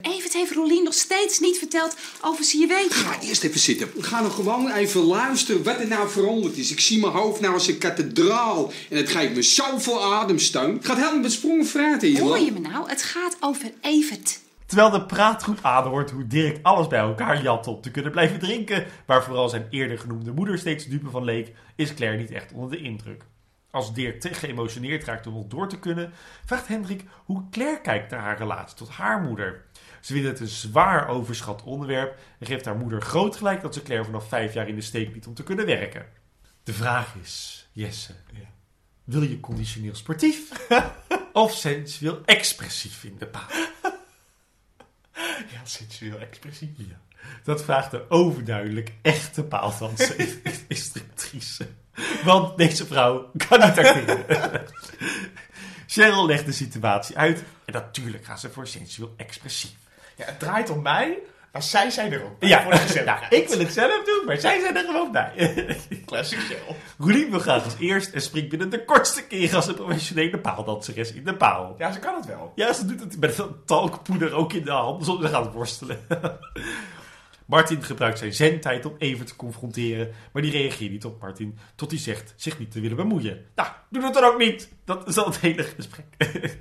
Evert heeft Roelien nog steeds niet verteld over C I W. Ga eerst even zitten. Ga nog gewoon even luisteren wat er nou veranderd is. Ik zie mijn hoofd nou als een kathedraal. En het geeft me zoveel ademsteun. Het gaat helemaal met sprongen vooruit in je. Hoor je me nou? Het gaat over Evert. Terwijl de praatgroep aanhoort hoe Dirk alles bij elkaar jatte om te kunnen blijven drinken, waar vooral zijn eerder genoemde moeder steeds dupe van leek, is Claire niet echt onder de indruk. Als Dirk te geëmotioneerd raakt om door te kunnen, vraagt Hendrik hoe Claire kijkt naar haar relatie tot haar moeder. Ze vindt het een zwaar overschat onderwerp en geeft haar moeder groot gelijk dat ze Claire vanaf vijf jaar in de steek biedt om te kunnen werken. De vraag is, Jesse, ja. Wil je conditioneel sportief of sensueel expressief in de paal? Ja, sensueel expressief. Ja. Dat vraagt de overduidelijk echte paaldansinstructrice. Want deze vrouw kan niet acteren. Cheryl legt de situatie uit. En natuurlijk gaan ze voor sensueel expressief. Ja, het draait om mij, maar zij zijn er ook bij. Ja, voor de nou, ik wil het zelf doen, maar zij zijn er gewoon bij. Classic Cheryl. Roelien wil graag als eerst en springt binnen de kortste keer als een professionele paaldanseres in de paal. Ja, ze kan het wel. Ja, ze doet het met een talkpoeder ook in de hand, zonder te gaan worstelen. Martin gebruikt zijn zendtijd om Evert te confronteren, maar die reageert niet op Martin tot hij zegt zich niet te willen bemoeien. Nou, doe dat dan ook niet! Dat is al het hele gesprek.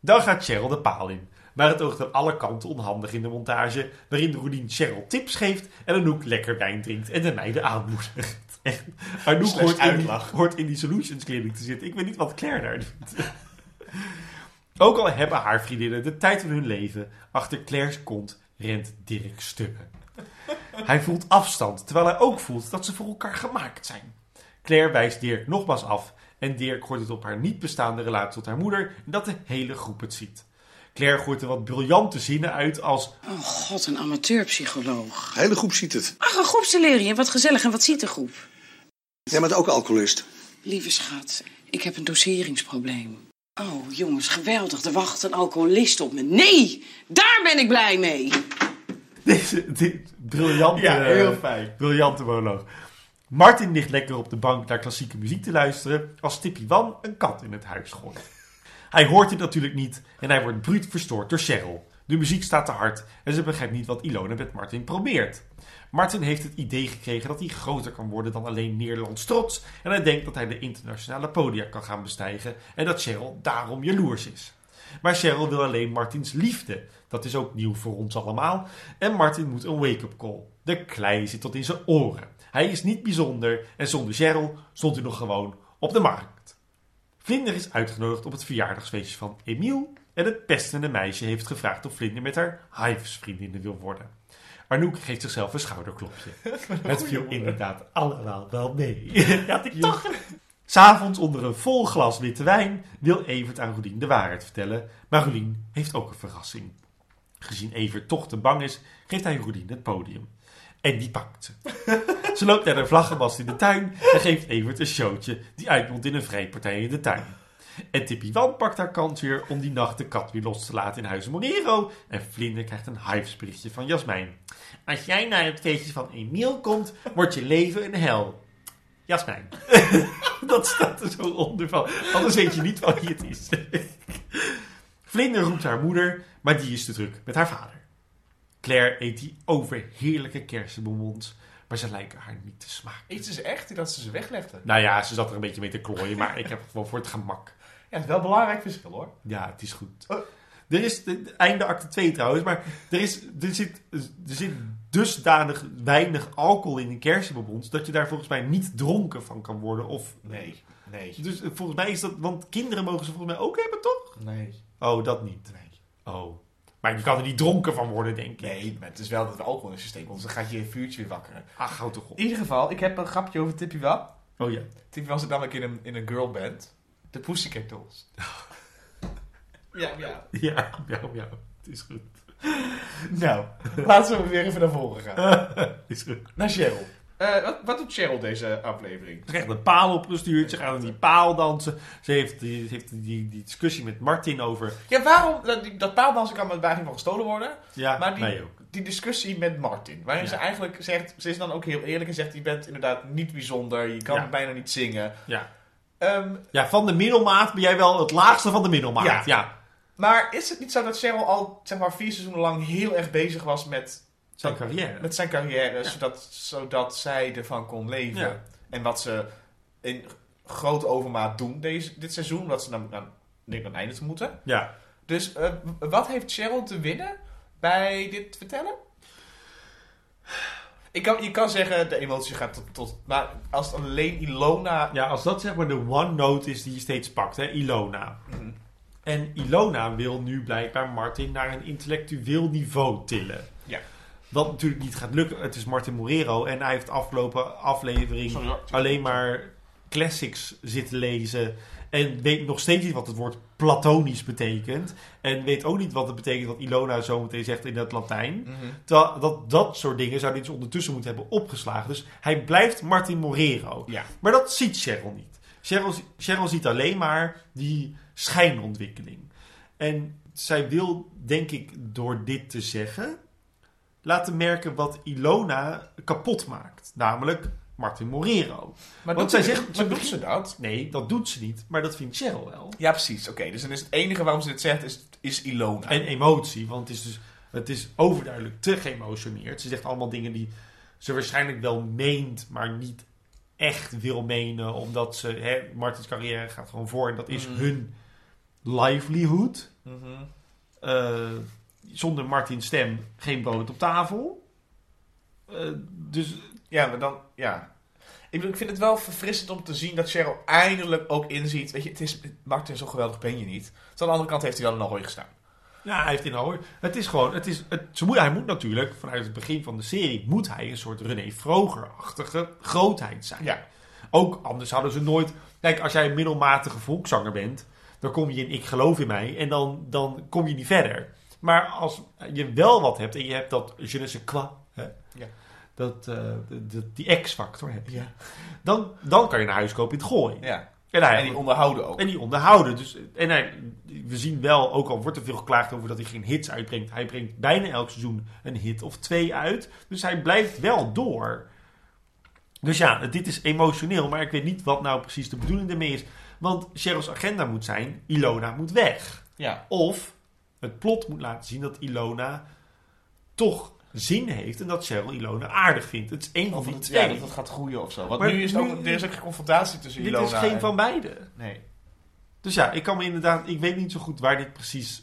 Dan gaat Cheryl de paal in, maar het oogt aan alle kanten onhandig in de montage, waarin Roelien Cheryl tips geeft en Anouk lekker wijn drinkt en de meiden aanmoedigt. En Anouk hoort in, die, hoort in die Solutions Clinic te zitten. Ik weet niet wat Claire daar doet. Ook al hebben haar vriendinnen de tijd van hun leven, achter Claire's kont rent Dirk stukken. Hij voelt afstand, terwijl hij ook voelt dat ze voor elkaar gemaakt zijn. Claire wijst Dirk nogmaals af en Dirk gooit het op haar niet bestaande relatie tot haar moeder en dat de hele groep het ziet. Claire gooit er wat briljante zinnen uit als... Oh god, een amateurpsycholoog. De hele groep ziet het. Ach, een groepsdelirium. Wat gezellig. En wat ziet de groep? Jij bent ook alcoholist. Lieve schat, ik heb een doseringsprobleem. Oh, jongens, geweldig. Er wacht een alcoholist op me. Nee, daar ben ik blij mee. Deze, dit, briljante... Ja, heel fijn. Briljante monoloog. Martin ligt lekker op de bank naar klassieke muziek te luisteren als Tippy Wan een kat in het huis gooit. Hij hoort dit natuurlijk niet en hij wordt bruut verstoord door Cheryl. De muziek staat te hard en ze begrijpt niet wat Ilona met Martin probeert. Martin heeft het idee gekregen dat hij groter kan worden dan alleen Nederlands trots en hij denkt dat hij de internationale podia kan gaan bestijgen en dat Cheryl daarom jaloers is. Maar Cheryl wil alleen Martins liefde. Dat is ook nieuw voor ons allemaal. En Martin moet een wake-up call. De klei zit tot in zijn oren. Hij is niet bijzonder en zonder Cheryl stond hij nog gewoon op de markt. Vlinder is uitgenodigd op het verjaardagsfeestje van Emiel en het pestende meisje heeft gevraagd of Vlinder met haar Hives-vriendinnen wil worden. Arnoek geeft zichzelf een schouderklopje. Het viel inderdaad allemaal wel mee. Ja, ik toch. S'avonds onder een vol glas witte wijn wil Evert aan Roelien de waarheid vertellen, maar Roelien heeft ook een verrassing. Gezien Evert toch te bang is, geeft hij Roelien het podium. En die pakt ze. Ze loopt naar de vlaggenmast in de tuin en geeft Evert een showtje die uitmondt in een vrijpartij in de tuin. En Tippy Wan pakt haar kans weer om die nacht de kat weer los te laten in Huizen Monero. En Vlinder krijgt een hypesberichtje van Jasmijn. Als jij naar het feestje van Emiel komt, wordt je leven een hel. Jasmijn. Dat staat er zo onder van. Anders weet je niet wat het is. Vlinder roept haar moeder, maar die is te druk met haar vader. Claire eet die overheerlijke kersenbonbons, maar ze lijken haar niet te smaken. Eet ze ze echt? Dat ze ze weglegden? Nou ja, ze zat er een beetje mee te klooien, maar ik heb het wel voor het gemak. Ja, het is wel een belangrijk verschil hoor. Ja, het is goed. Oh. Er is, de, de, einde acte twee trouwens, maar er, is, er, zit, er zit dusdanig weinig alcohol in de kersenbonbons, dat je daar volgens mij niet dronken van kan worden. Of, nee, nee. Dus volgens mij is dat, want kinderen mogen ze volgens mij ook hebben, toch? Nee. Oh, dat niet. Nee. Oh. Maar je kan er niet dronken van worden, denk ik. Nee, maar het is wel dat alcohol in het systeem, want dan gaat je vuurtje weer wakkeren. Ach, houd toch op. In ieder geval, ik heb een grapje over Tippy Wan. Oh ja. Tippy Wan zit namelijk in een, in een girlband. De Pussycat Dolls. Ja, ja. Ja, ja, ja. Het is goed. Nou, laten we weer even naar voren gaan. Is goed. Naar Cheryl. Uh, wat, wat doet Cheryl deze aflevering? Ze krijgt een paal opgestuurd, ze gaat aan die paal dansen. Ze heeft, die, heeft die, die discussie met Martin over... Ja, waarom... Dat, dat paaldansen kan met waarheid van gestolen worden. Ja, maar die, mij ook. Die discussie met Martin, waarin ja. ze eigenlijk zegt... Ze is dan ook heel eerlijk en zegt, je bent inderdaad niet bijzonder. Je kan ja. bijna niet zingen. Ja. Um, ja, van de middelmaat ben jij wel het laagste van de middelmaat. Ja. ja. Maar is het niet zo dat Cheryl al zeg maar, vier seizoenen lang heel erg bezig was met... Zijn carrière. Met zijn carrière, ja. zodat, zodat zij ervan kon leven. Ja. En wat ze in groot overmaat doen deze, dit seizoen, omdat ze dan aan het einde te moeten. Ja. Dus uh, wat heeft Cheryl te winnen bij dit vertellen? Ik kan, je kan zeggen, de emotie gaat tot... tot maar als alleen Ilona... Ja, als dat zeg maar de one note is die je steeds pakt, hè, Ilona. Mm. En Ilona wil nu blijkbaar Martin naar een intellectueel niveau tillen. Ja. Wat natuurlijk niet gaat lukken. Het is Martin Morero. En hij heeft de afgelopen aflevering Sorry. alleen maar classics zitten lezen. En weet nog steeds niet wat het woord platonisch betekent. En weet ook niet wat het betekent wat Ilona zo meteen zegt in het Latijn. Mm-hmm. Dat, dat, dat soort dingen zou hij dus ondertussen moeten hebben opgeslagen. Dus hij blijft Martin Morero. Ja. Maar dat ziet Cheryl niet. Cheryl, Cheryl ziet alleen maar die schijnontwikkeling. En zij wil, denk ik, door dit te zeggen... laten merken wat Ilona kapot maakt. Namelijk Martin Morero. Maar Want zij zegt... Maar doet ze dat? Nee, dat doet ze niet. Maar dat vindt Cheryl wel. Ja, precies. Oké, okay, dus dan is het enige waarom ze dit zegt is, is Ilona. En emotie. Want het is dus Het is overduidelijk te geëmotioneerd. Ze zegt allemaal dingen die ze waarschijnlijk wel meent, maar niet echt wil menen. Omdat ze, hè, Martens carrière gaat gewoon voor. En dat is mm-hmm. hun livelihood. Mm-hmm. Uh, zonder Martins stem geen brood op tafel. Uh, dus ja, maar dan, ja. Ik bedoel, ik vind het wel verfrissend om te zien dat Cheryl eindelijk ook inziet. Weet je, het is, Martin, zo geweldig ben je niet. Dus aan de andere kant heeft hij wel in Ahoy gestaan. Ja, hij heeft in Ahoy. Het is gewoon, het is, het, ze moet, hij moet natuurlijk, vanuit het begin van de serie, moet hij een soort René Vroger-achtige grootheid zijn. Ja. Ook anders hadden ze nooit. Kijk, als jij een middelmatige volkszanger bent, dan kom je in Ik geloof in mij en dan, dan kom je niet verder. Maar als je wel wat hebt en je hebt dat je ne sais quoi, hè, ja. Dat, uh, dat, die X-factor heb je. Ja. Dan, dan kan je een huis kopen in het Gooi. Ja. En, hij, en die onderhouden ook. En die onderhouden. Dus, en hij, we zien wel, ook al wordt er veel geklaagd over dat hij geen hits uitbrengt. Hij brengt bijna elk seizoen een hit of twee uit. Dus hij blijft wel door. Dus ja, dit is emotioneel. Maar ik weet niet wat nou precies de bedoeling ermee is. Want Cheryl's agenda moet zijn, Ilona moet weg. Ja. Of het plot moet laten zien dat Ilona toch zin heeft en dat Cheryl Ilona aardig vindt. Het is één van die twee. Ja, dat het gaat groeien of zo. Want maar nu is ook, er is ook geen confrontatie tussen Ilona en... Dit is geen en... van beide. Nee. Dus ja, ik kan me inderdaad... Ik weet niet zo goed waar dit precies...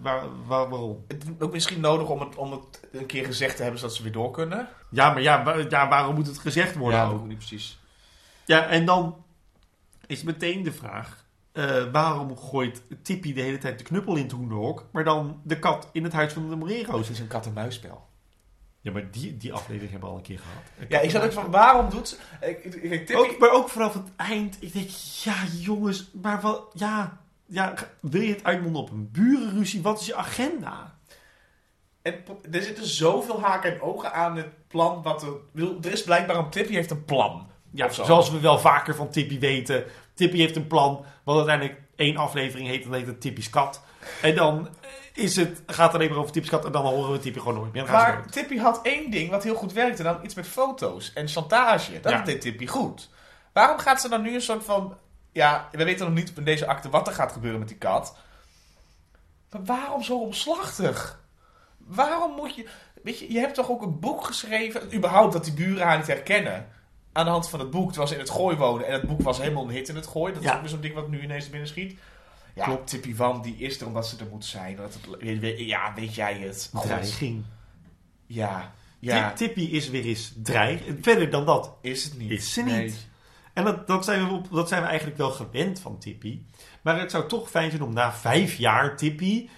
Waar, waar, waarom. Het is ook misschien nodig om het, om het een keer gezegd te hebben zodat ze weer door kunnen. Ja, maar ja, waar, ja waarom moet het gezegd worden? Ja, ook niet precies. Ja, en dan is meteen de vraag... Uh, waarom gooit Tippy de hele tijd de knuppel in het hoenderhok... maar dan de kat in het huis van de Morero's? Het is een kat-en-muisspel. Ja, maar die, die aflevering hebben we al een keer gehad. Ja, ik zat ook van, waarom doet ze... Ik, ik, ik, ik, ook, maar ook vanaf het eind. Ik denk, ja jongens, maar wat... Ja, ja wil je het uitmonden op een burenruzie? Wat is je agenda? En, er zitten zoveel haken en ogen aan het plan. Wat er, er is blijkbaar een Tippy heeft een plan. Ja, zoals we wel vaker van Tippy weten. Tippy heeft een plan. Wat uiteindelijk één aflevering heet. Dat heet het Tippy's kat. En dan... Is het, gaat het alleen maar over Tippy's kat en dan horen we Tippy gewoon nooit meer. Maar Tippy had één ding wat heel goed werkte. Dan iets met foto's en chantage. Dat ja. deed Tippy goed. Waarom gaat ze dan nu een soort van... Ja, we weten nog niet in deze acte wat er gaat gebeuren met die kat. Maar waarom zo omslachtig? Waarom moet je... Weet je, je hebt toch ook een boek geschreven... Überhaupt dat die buren haar niet herkennen. Aan de hand van het boek. Terwijl ze in het Gooi wonen. En het boek was helemaal een hit in het Gooi. Dat ja. is ook weer zo'n ding wat nu ineens binnen schiet. Ja. Klopt, Tippy van, die is er omdat ze er moet zijn. Dat het, ja, weet jij het? Dreiging. Ja. ja. Tippy is weer eens dreig. Verder dan dat is het niet. Is ze niet. Nee. En dat, dat, zijn we op, dat zijn we eigenlijk wel gewend van Tippy. Maar het zou toch fijn zijn om na vijf jaar Tippy...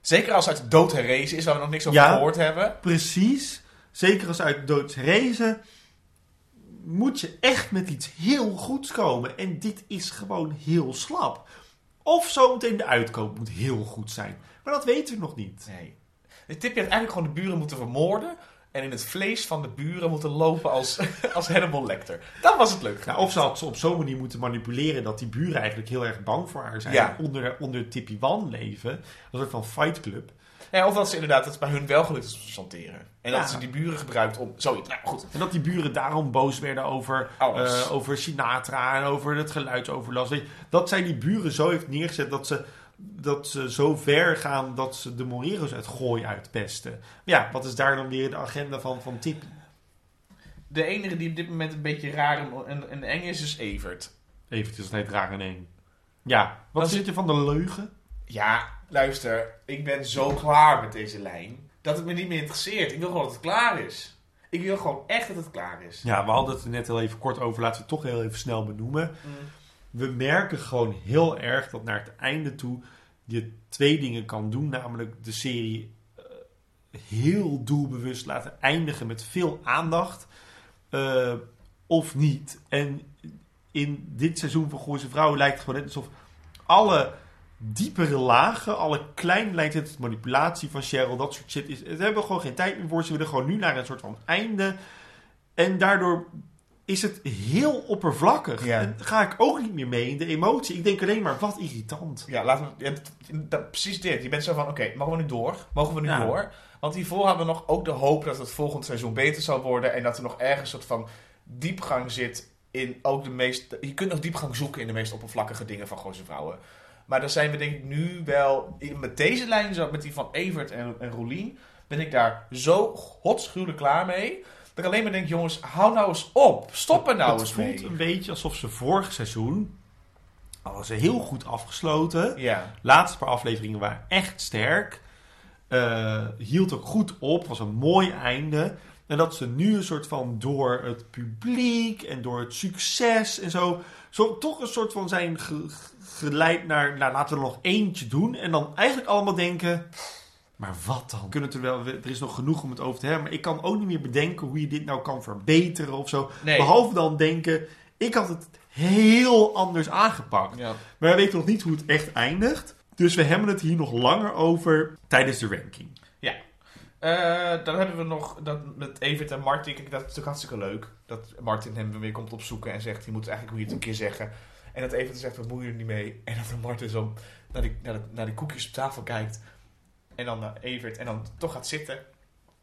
Zeker als ze uit de dood herrezen is, waar we nog niks over ja, gehoord hebben. Precies. Zeker als ze uit de dood herrezen... moet je echt met iets heel goeds komen. En dit is gewoon heel slap. Of zometeen de uitkoop moet heel goed zijn. Maar dat weten we nog niet. Nee. De Tippy had eigenlijk gewoon de buren moeten vermoorden. En in het vlees van de buren moeten lopen als, als Hannibal Lecter. Dat was het leuk. Nou, of ze had ze op zo'n manier moeten manipuleren... dat die buren eigenlijk heel erg bang voor haar zijn. Ja. Onder, onder Tippy Wan leven. Een soort van Fight Club. Ja, of dat ze inderdaad dat het bij hun wel gelukt is om te chanteren. En dat ja. ze die buren gebruikt om... Zoiets. Nou, goed. En dat die buren daarom boos werden over, uh, over Sinatra en over het geluidsoverlast. Weet je, dat zij die buren zo heeft neergezet dat ze, dat ze zo ver gaan dat ze de Morero's uit Gooi uitpesten. Ja, wat is daar dan weer de agenda van, van Tippy? De enige die op dit moment een beetje raar en, en eng is, is Evert. Evert is altijd raar en eng. Ja, wat dan zit er van de leugen? Ja... Luister, ik ben zo klaar met deze lijn, dat het me niet meer interesseert. Ik wil gewoon dat het klaar is. Ik wil gewoon echt dat het klaar is. Ja, we hadden het er net heel even kort over. Laten we het toch heel even snel benoemen. Mm. We merken gewoon heel erg dat naar het einde toe je twee dingen kan doen. Namelijk de serie uh, heel doelbewust laten eindigen met veel aandacht. Uh, of niet. En in dit seizoen van Gooise Vrouwen lijkt het gewoon net alsof alle... diepere lagen, alle klein lijkt het manipulatie van Cheryl, dat soort shit. Is, we hebben gewoon geen tijd meer voor, ze willen gewoon nu naar een soort van einde. En daardoor is het heel oppervlakkig. Ja. En ga ik ook niet meer mee in de emotie. Ik denk alleen maar, wat irritant. Ja, laten we, ja dat, precies dit. Je bent zo van, oké, okay, mogen we nu door? Mogen we nu ja. door? Want hiervoor hadden we nog ook de hoop dat het volgend seizoen beter zou worden en dat er nog ergens een soort van diepgang zit in ook de meest... Je kunt nog diepgang zoeken in de meest oppervlakkige dingen van Gooise Vrouwen. Maar daar zijn we denk ik nu wel... Met deze lijn, met die van Evert en, en Roelien... ben ik daar zo godschuwelijk klaar mee. Dat ik alleen maar denk, jongens, hou nou eens op. Stop er nou het eens mee. Het voelt een beetje alsof ze vorig seizoen, al was ze heel goed afgesloten. Ja. Laatste paar afleveringen waren echt sterk. Uh, hield ook goed op. Was een mooi einde. En dat ze nu een soort van door het publiek en door het succes en zo, zo toch een soort van zijn ge, geleid naar, nou, laten we er nog eentje doen. En dan eigenlijk allemaal denken, maar wat dan? Kunnen er, wel, er is nog genoeg om het over te hebben. Maar ik kan ook niet meer bedenken hoe je dit nou kan verbeteren of zo. Nee. Behalve dan denken, ik had het heel anders aangepakt. Ja. Maar we weten nog niet hoe het echt eindigt. Dus we hebben het hier nog langer over tijdens de ranking. Ja. Uh, dan hebben we nog dat met Evert en Martin. Kijk, dat is natuurlijk hartstikke leuk. Dat Martin hem weer komt opzoeken en zegt, je moet eigenlijk hoe je het een keer zeggen. En dat Evert zegt, wat moet je er niet mee? En dat Martin zo naar die, naar, de, naar die koekjes op tafel kijkt. En dan naar Evert. En dan toch gaat zitten.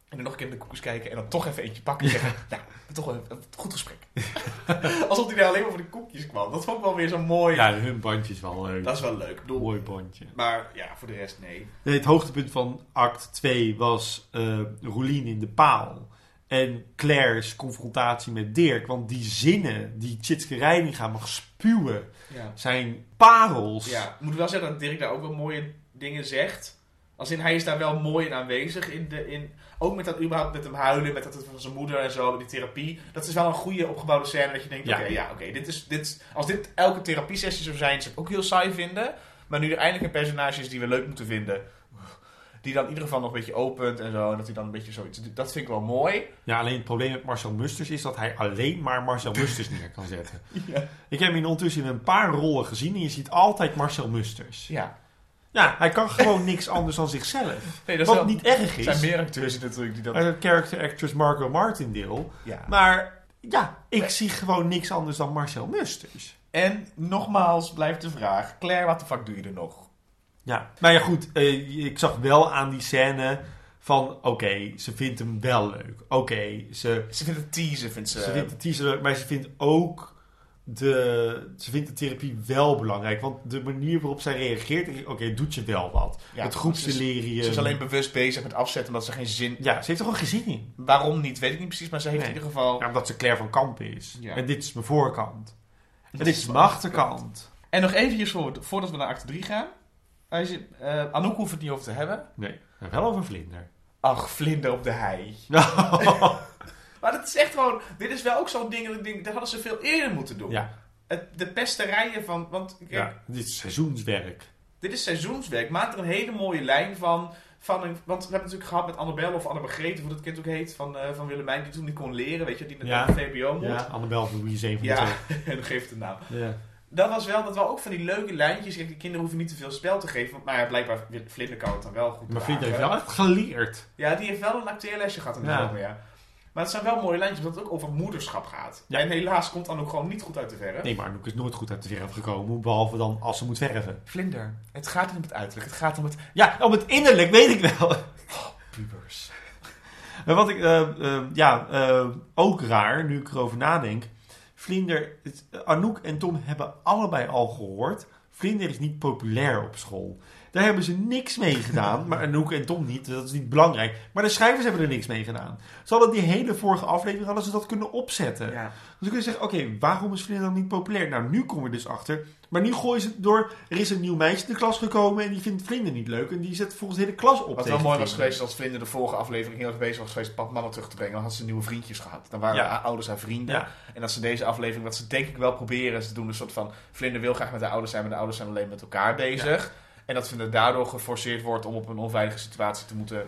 En dan nog een keer naar de koekjes kijken. En dan toch even eentje pakken en zeggen, ja. nou, toch wel een goed gesprek. Alsof hij daar alleen maar voor de koekjes kwam. Dat vond ik wel weer zo mooi. Ja, hun bandje is wel leuk. Dat is wel leuk. Bedoel, mooi bandje. Maar ja, voor de rest nee. nee het hoogtepunt van act twee was uh, Roelien in de paal. En Claire's confrontatie met Dirk. Want die zinnen die Chitske Reininga mag spuwen, ja. zijn parels. Ja, moet ik wel zeggen dat Dirk daar ook wel mooie dingen zegt. Als in, hij is daar wel mooi in aanwezig. In de, in, ook met dat überhaupt met hem huilen, met dat het van zijn moeder en zo, die therapie. Dat is wel een goede opgebouwde scène dat je denkt, ja. oké, okay, ja, oké, okay, dit is, dit, als dit elke therapiesessie zou zijn, zou ik ook heel saai vinden. Maar nu er eindelijk een personage is die we leuk moeten vinden, die dan in ieder geval nog een beetje opent en zo, en dat hij dan een beetje zoiets doet. Dat vind ik wel mooi. Ja, alleen het probleem met Marcel Musters is dat hij alleen maar Marcel Musters neer kan zetten. Ja. Ik heb hem ondertussen in een paar rollen gezien en je ziet altijd Marcel Musters. Ja. Ja, hij kan gewoon niks anders dan zichzelf. Nee, dat wat wel, niet erg is. Er zijn meer acteurs natuurlijk die dat... Uh, character actress Margot Martindale. Ja. Maar ja, ik nee. zie gewoon niks anders dan Marcel Musters. En nogmaals blijft de vraag, Claire, wat de fuck doe je er nog? Ja, maar ja goed, uh, ik zag wel aan die scène van, oké, okay, ze vindt hem wel leuk. Oké, okay, ze... Ze vindt het teaser, vindt ze... Ze vindt het teaser leuk, maar ze vindt ook... De, ze vindt de therapie wel belangrijk. Want de manier waarop zij reageert... Oké, okay, doet je wel wat. Ja, het groepsdelirium. Ze, ze is alleen bewust bezig met afzetten... omdat ze geen zin... Ja, ze heeft er gewoon geen zin in. Waarom niet, weet ik niet precies. Maar ze heeft nee. in ieder geval... Ja, omdat ze Claire van Kamp is. Ja. En dit is mijn voorkant. En dit is mijn achterkant. En nog eventjes voor, voordat we naar act drie gaan. Als je, uh, Anouk hoeft het niet over te hebben. Nee, wel over vlinder. Ach, vlinder op de hei. Maar dat is echt gewoon... Dit is wel ook zo'n ding dat ik denk... Dat hadden ze veel eerder moeten doen. Ja. Het, de pesterijen van... Want, kijk, ja, dit is seizoenswerk. Dit is seizoenswerk. Maakt er een hele mooie lijn van... van een, want we hebben het natuurlijk gehad met Annabel of Anne-Margrethe... Hoe dat kind ook heet. Van, uh, van Willemijn. Die toen niet kon leren. Weet je. Die naar de V B O moet. Ja. Annabel van Louis zeven. Ja. En dan geeft het naam. Ja. Dat was wel... Dat wel ook van die leuke lijntjes. Kijk, de kinderen hoeven niet te veel spel te geven. Want, maar ja, blijkbaar... Vlinder kan het dan wel goed. Maar Vlinder heeft wel echt geleerd. Ja, die heeft wel een acteerlesje gehad. In de ja. Film, ja. Maar het zijn wel mooie lijntjes, omdat het ook over moederschap gaat. Ja. En helaas komt Anouk gewoon niet goed uit de verf. Nee, maar Anouk is nooit goed uit de verf gekomen, behalve dan als ze moet verven. Vlinder, het gaat niet om het uiterlijk, het gaat om het... Ja, om het innerlijk, weet ik wel. Oh, pubers. En wat ik, uh, uh, ja, uh, ook raar, nu ik erover nadenk. Vlinder, het, Anouk en Tom hebben allebei al gehoord. Vlinder is niet populair op school. Daar hebben ze niks mee gedaan. Maar Anouk en Tom niet. Dat is niet belangrijk. Maar de schrijvers hebben er niks mee gedaan. Ze hadden die hele vorige aflevering hadden ze dat kunnen opzetten. Ja. Dus dan kun je zeggen, oké, okay, waarom is Vlinder dan niet populair? Nou, nu komen we dus achter. Maar nu gooien ze het door. Er is een nieuw meisje in de klas gekomen. En die vindt Vlinder niet leuk. En die zet volgens de hele klas op. Wat wel mooi was geweest als Vlinder de vorige aflevering heel erg bezig was geweest. Papmannen terug te brengen. Dan had ze nieuwe vriendjes gehad. Dan waren ja. haar ouders haar vrienden. Ja. En dat ze deze aflevering, wat ze denk ik wel proberen. Ze doen een soort van, Vlinder wil graag met haar ouders zijn. Maar de ouders zijn alleen met elkaar bezig. Ja. En dat Vlinder daardoor geforceerd wordt om op een onveilige situatie te moeten...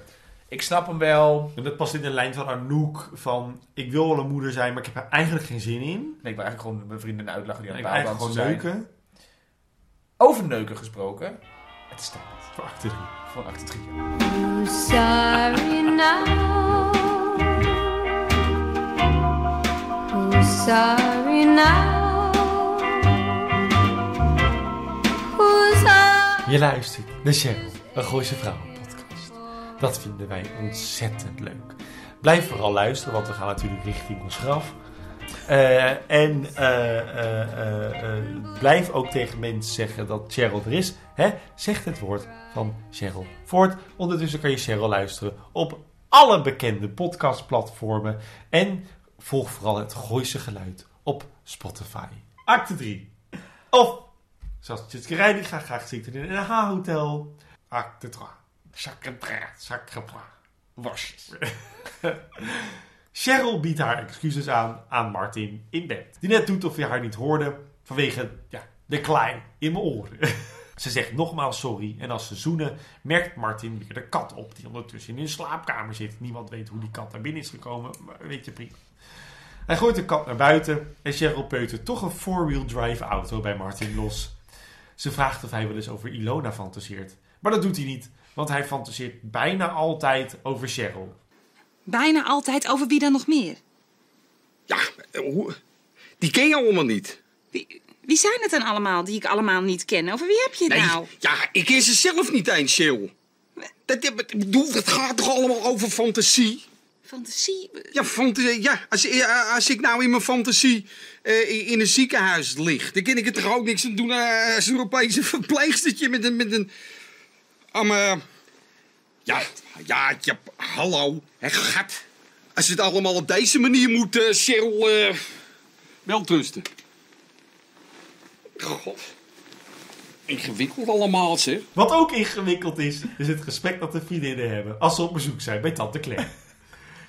Ik snap hem wel. En dat past in de lijn van Anouk van... Ik wil wel een moeder zijn, maar ik heb er eigenlijk geen zin in. Nee, ik wil eigenlijk gewoon mijn vrienden uitlachen die aan de paal dansen zijn. Ik wil eigenlijk gewoon neuken. Over neuken gesproken. Het staat voor act drie. Voor act drie. I'm sorry now. I'm sorry now. Je luistert naar Cheryl, een Gooise Vrouwen podcast. Dat vinden wij ontzettend leuk. Blijf vooral luisteren, want we gaan natuurlijk richting ons graf. Uh, en uh, uh, uh, uh, blijf ook tegen mensen zeggen dat Cheryl er is. Hè? Zeg het woord van Cheryl voort. Ondertussen kan je Cheryl luisteren op alle bekende podcastplatformen. En volg vooral het Gooise geluid op Spotify. Acte drie. Of, zoals Chitske Reininga graag zingt in een N H-hotel. Acte drie. Sacré, sacré, worstjes. Cheryl biedt haar excuses aan aan Martin in bed. Die net doet of je haar niet hoorde vanwege ja, de klei in mijn oren. Ze zegt nogmaals sorry en als ze zoenen merkt Martin weer de kat op die ondertussen in hun slaapkamer zit. Niemand weet hoe die kat naar binnen is gekomen, maar weet je prima. Hij gooit de kat naar buiten en Cheryl peutert toch een four-wheel drive auto bij Martin los. Ze vraagt of hij wel eens over Ilona fantaseert, maar dat doet hij niet. Want hij fantaseert bijna altijd over Cheryl. Bijna altijd? Over wie dan nog meer? Ja, die ken je allemaal niet. Wie, wie zijn het dan allemaal die ik allemaal niet ken? Over wie heb je het nee, nou? Ja, ik ken ze zelf niet eens, Cheryl. Dat, dat, dat gaat toch allemaal over fantasie? Fantasie? Ja, fantasie, ja. Als, als ik nou in mijn fantasie uh, in een ziekenhuis lig... dan kan ik het toch ook niks aan doen als een Europese verpleegstertje met een... Met een Um, uh, ja, ja, ja, hallo. He, gat. Als het allemaal op deze manier moet, uh, Cheryl, uh, wel trusten. God. Ingewikkeld allemaal, zeg. Wat ook ingewikkeld is, is het gesprek dat de vriendinnen hebben als ze op bezoek zijn bij tante Claire.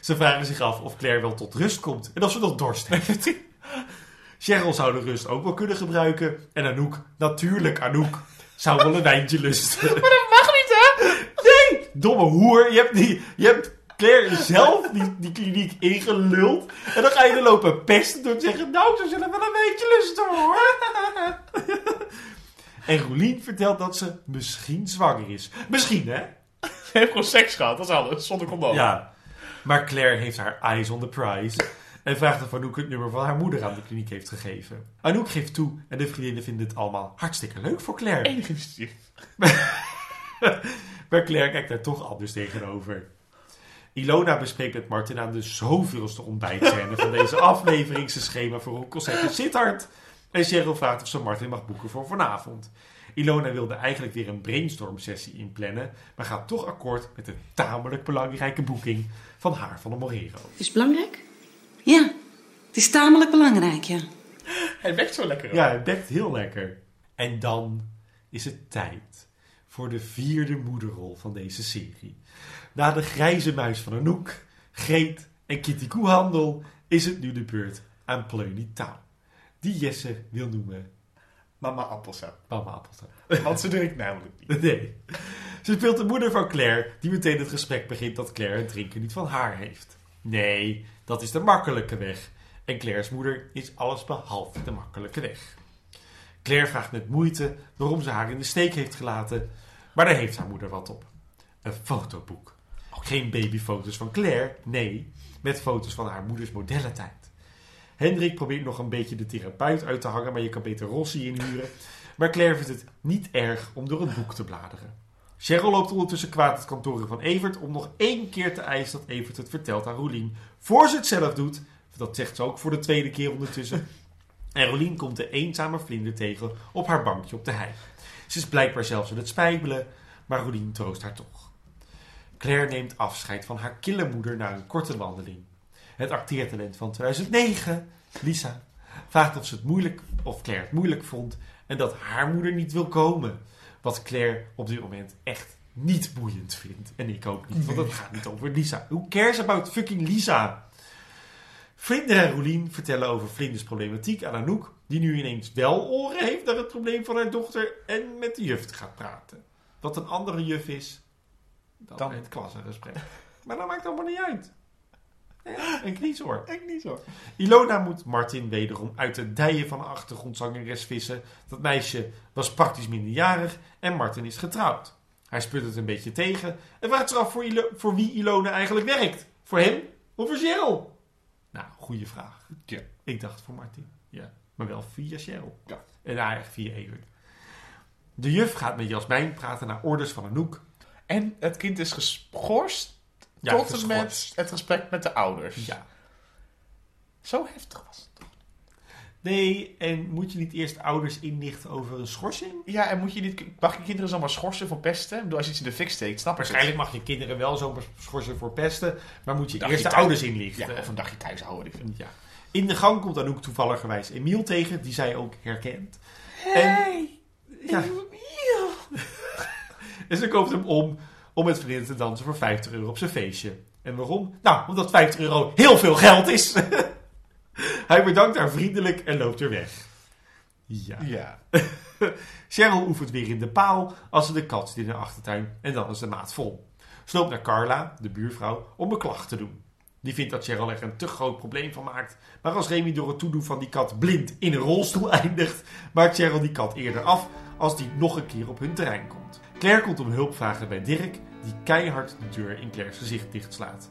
Ze vragen zich af of Claire wel tot rust komt en of ze nog dorst heeft. Cheryl zou de rust ook wel kunnen gebruiken. En Anouk, natuurlijk Anouk, zou wel een wijntje lusten. Domme hoer, je hebt, die, je hebt Claire zelf die, die kliniek ingeluld. En dan ga je er lopen pesten door te zeggen... Nou, ze zullen wel een beetje lusten hoor. En Roelien vertelt dat ze misschien zwanger is. Misschien, hè? Ze heeft gewoon seks gehad, dat is alles. Zonder condoom. Ja, maar Claire heeft haar eyes on the prize. En vraagt of Anouk het nummer van haar moeder aan de kliniek heeft gegeven. Anouk geeft toe en de vriendinnen vinden het allemaal hartstikke leuk voor Claire. Enigszins. Maar Claire kijkt daar toch anders tegenover. Ilona bespreekt met Martin aan de zoveelste ontbijtscène van deze aflevering zijn schema voor een concert in Sittard. En Cheryl vraagt of ze Martin mag boeken voor vanavond. Ilona wilde eigenlijk weer een brainstorm-sessie inplannen, maar gaat toch akkoord met een tamelijk belangrijke boeking van haar van de Morero. Is het belangrijk? Ja, het is tamelijk belangrijk, ja. Hij bekt zo lekker. Hoor. Ja, hij bekt heel lekker. En dan is het tijd voor de vierde moederrol van deze serie. Na de grijze muis van Anouk, Greet en Kitty Koehandel is het nu de beurt aan Pleunitaal. Die Jesse wil noemen Mama Appelsap. Mama Appelsap. Want ze drinkt namelijk niet. Nee. Ze speelt de moeder van Claire, die meteen het gesprek begint dat Claire het drinken niet van haar heeft. Nee, dat is de makkelijke weg. En Claire's moeder is allesbehalve de makkelijke weg. Claire vraagt met moeite waarom ze haar in de steek heeft gelaten. Maar daar heeft haar moeder wat op. Een fotoboek. Geen babyfoto's van Claire, nee. Met foto's van haar moeders modellentijd. Hendrik probeert nog een beetje de therapeut uit te hangen, maar je kan beter Rossi inhuren. Maar Claire vindt het niet erg om door het boek te bladeren. Cheryl loopt ondertussen kwaad het kantoor van Evert om nog één keer te eisen dat Evert het vertelt aan Roelien. Voor ze het zelf doet, dat zegt ze ook voor de tweede keer ondertussen... En Roelien komt de eenzame vlinder tegen op haar bankje op de hei. Ze is blijkbaar zelfs aan het spijbelen, maar Roelien troost haar toch. Claire neemt afscheid van haar kille moeder na een korte wandeling. Het acteertalent van tweeduizend negen, Lisa, vraagt of, ze het moeilijk, of Claire het moeilijk vond en dat haar moeder niet wil komen. Wat Claire op dit moment echt niet boeiend vindt. En ik ook niet, want het gaat niet over Lisa. Who cares about fucking Lisa? Vlinder en Roelien vertellen over Vlinders problematiek aan Anouk, die nu ineens wel oren heeft naar het probleem van haar dochter en met de juf gaat praten. Wat een andere juf is dan, dan het klassengesprek. Maar dat maakt allemaal niet uit. Ja, een kniezoor. Een kniezoor. Ilona moet Martin wederom uit de dijen van de achtergrondzangeres vissen. Dat meisje was praktisch minderjarig en Martin is getrouwd. Hij sput het een beetje tegen en vraagt zich af voor, Ilo- voor wie Ilona eigenlijk werkt. Voor hem of voor Cheryl? Nou, goede vraag. Ja. Ik dacht voor Martin. Ja. Maar wel via Cheryl. Ja. En eigenlijk via Evert. De juf gaat met Jasmijn praten naar orders van Anouk. En het kind is geschorst ja, tot geschorst. En met het gesprek met de ouders. Ja. Zo heftig was het toch? Nee, en moet je niet eerst ouders inlichten over een schorsing? Ja, en moet je niet, mag je kinderen zomaar schorsen voor pesten? Ik bedoel, als je iets in de fik steekt, snap ik het. Waarschijnlijk mag je kinderen wel zomaar schorsen voor pesten, maar moet je eerst je de thuis, ouders inlichten. Ja, of een dagje thuis houden. Ja. In de gang komt dan ook toevalligerwijs Emiel tegen, die zij ook herkent. Hey, en, ja. Emiel! En ze koopt hem om, om met vrienden te dansen voor vijftig euro op zijn feestje. En waarom? Nou, omdat vijftig euro heel veel geld is. Hij bedankt haar vriendelijk en loopt weer weg. Ja. ja. Cheryl oefent weer in de paal als ze de kat zit in de achtertuin en dan is de maat vol. Ze loopt naar Carla, de buurvrouw, om een klacht te doen. Die vindt dat Cheryl er een te groot probleem van maakt. Maar als Remy door het toedoen van die kat blind in een rolstoel eindigt, maakt Cheryl die kat eerder af als die nog een keer op hun terrein komt. Claire komt om hulp vragen bij Dirk, die keihard de deur in Claire's gezicht dichtslaat.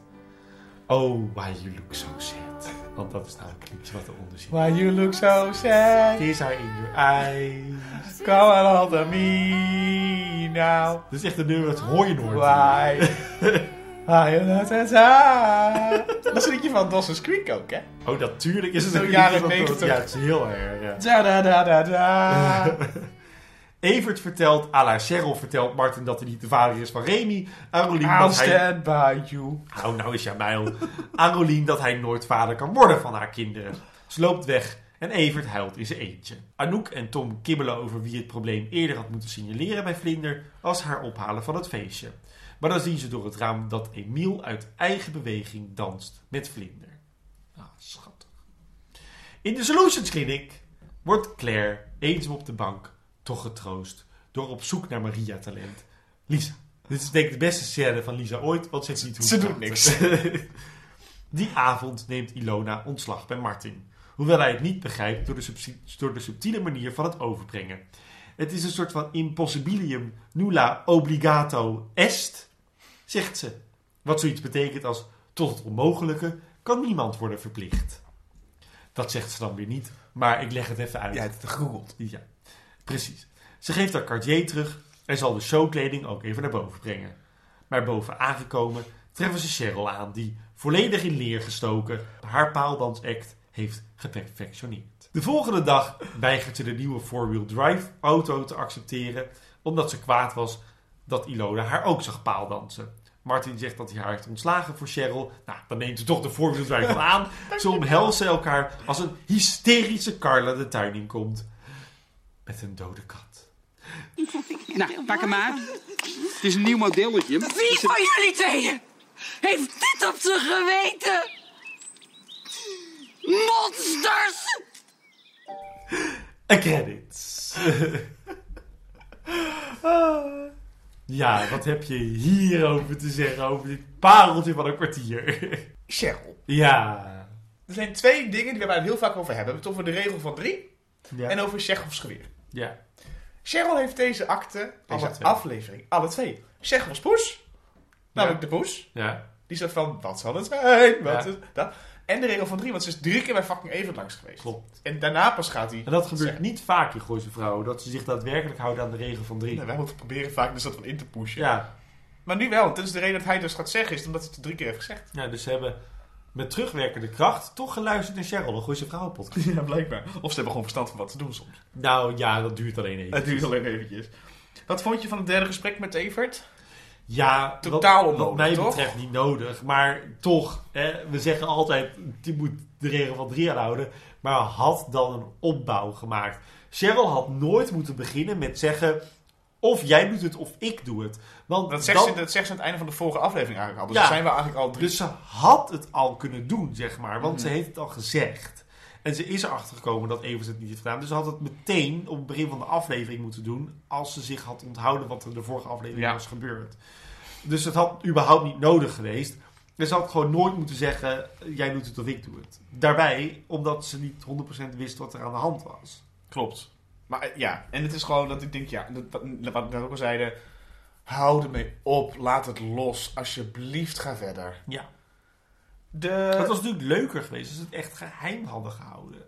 Oh, why you look so sad. Want dat is namelijk iets wat eronder zit. Why you look so sad. Tears are in your eyes. Come along to me now. Dit is echt een nummer, dat hoor je nooit. Why? Dat is een liedje van Dawson's Creek ook, hè? Oh, natuurlijk is het een jaren negentig. Ja, het is heel erg, ja. Da, da, da, da, da. Evert vertelt, à la Cheryl vertelt Martin dat hij niet de vader is van Remy. Arolien I'll dat stand hij... by you. Hou nou eens, Jamijl. Arolien dat hij nooit vader kan worden van haar kinderen. Ze loopt weg en Evert huilt in zijn eentje. Anouk en Tom kibbelen over wie het probleem eerder had moeten signaleren bij Vlinder als haar ophalen van het feestje. Maar dan zien ze door het raam dat Emiel uit eigen beweging danst met Vlinder. Ah, schattig. In de Solutions Clinic wordt Claire eenzaam op de bank toch getroost door op zoek naar Maria-talent. Lisa. Dit is denk ik de beste scène van Lisa ooit, want ze heeft niet hoe ze doet niks. Die avond neemt Ilona ontslag bij Martin. Hoewel hij het niet begrijpt door de, subti- door de subtiele manier van het overbrengen. Het is een soort van impossibilium nulla obligato est, zegt ze. Wat zoiets betekent als tot het onmogelijke kan niemand worden verplicht. Dat zegt ze dan weer niet, maar ik leg het even uit. Ja, het gegoogeld. Ja. Precies. Ze geeft haar Cartier terug en zal de showkleding ook even naar boven brengen. Maar boven aangekomen treffen ze Cheryl aan die, volledig in leer gestoken, haar paaldansact heeft geperfectioneerd. De volgende dag weigert ze de nieuwe four-wheel drive auto te accepteren omdat ze kwaad was dat Ilona haar ook zag paaldansen. Martin zegt dat hij haar heeft ontslagen voor Cheryl. Nou, dan neemt ze toch de four-wheel drive aan. Ze omhelzen elkaar als een hysterische Carla de tuin in komt. Met een dode kat. Nou, pak hem aan. Het is een nieuw modelletje. Wie van jullie tweeën heeft dit op zijn geweten? Monsters! En credits. Ja, wat heb je hierover te zeggen? Over dit pareltje van een kwartier. Cheryl. Ja. Er zijn twee dingen die we er heel vaak over hebben. We hebben het over de regel van drie. Ja. En over Chekhovs geweer. Ja. Cheryl heeft deze akte, deze alle aflevering, alle twee. Chekhovs poes, namelijk ja. de poes. Ja. Die zegt van, wat zal het zijn? Wat ja. is dat? En de regel van drie, want ze is drie keer bij fucking even langs geweest. Klopt. En daarna pas gaat hij... En dat gebeurt zeggen. Niet vaak in Gooise Vrouwen, dat ze zich daadwerkelijk houden aan de regel van drie. Nou, wij moeten proberen vaak dus dat van in te pushen. Ja. Maar nu wel, dat is de reden dat hij dus gaat zeggen, is omdat hij het drie keer heeft gezegd. Ja, dus ze hebben... Met terugwerkende kracht toch geluisterd naar Cheryl, een Gooise Vrouwenpodcast. Ja, blijkbaar. Of ze hebben gewoon verstand van wat te doen soms. Nou ja, dat duurt alleen eventjes. Dat duurt alleen eventjes. Wat vond je van het derde gesprek met Evert? Ja, totaal onnodig, wat mij betreft toch? Niet nodig. Maar toch, hè, we zeggen altijd, je moet de regel van drie aanhouden. Maar had dan een opbouw gemaakt. Cheryl had nooit moeten beginnen met zeggen... Of jij doet het, of ik doe het. Want dat, zegt dan, ze, dat zegt ze aan het einde van de vorige aflevering eigenlijk al. Dus ja, zijn we eigenlijk al drie. Dus ze had het al kunnen doen, zeg maar. Want mm-hmm. ze heeft het al gezegd. En ze is erachter gekomen dat Evers het niet heeft gedaan. Dus ze had het meteen op het begin van de aflevering moeten doen. Als ze zich had onthouden wat er in de vorige aflevering ja. was gebeurd. Dus het had überhaupt niet nodig geweest. Dus ze had gewoon nooit moeten zeggen, jij doet het of ik doe het. Daarbij, omdat ze niet honderd procent wist wat er aan de hand was. Klopt. Maar ja, en het is gewoon dat ik denk, ja, wat we ook al zeiden, hou ermee op, laat het los, alsjeblieft, ga verder. Ja. De... Dat was natuurlijk leuker geweest als ze het echt geheim hadden gehouden.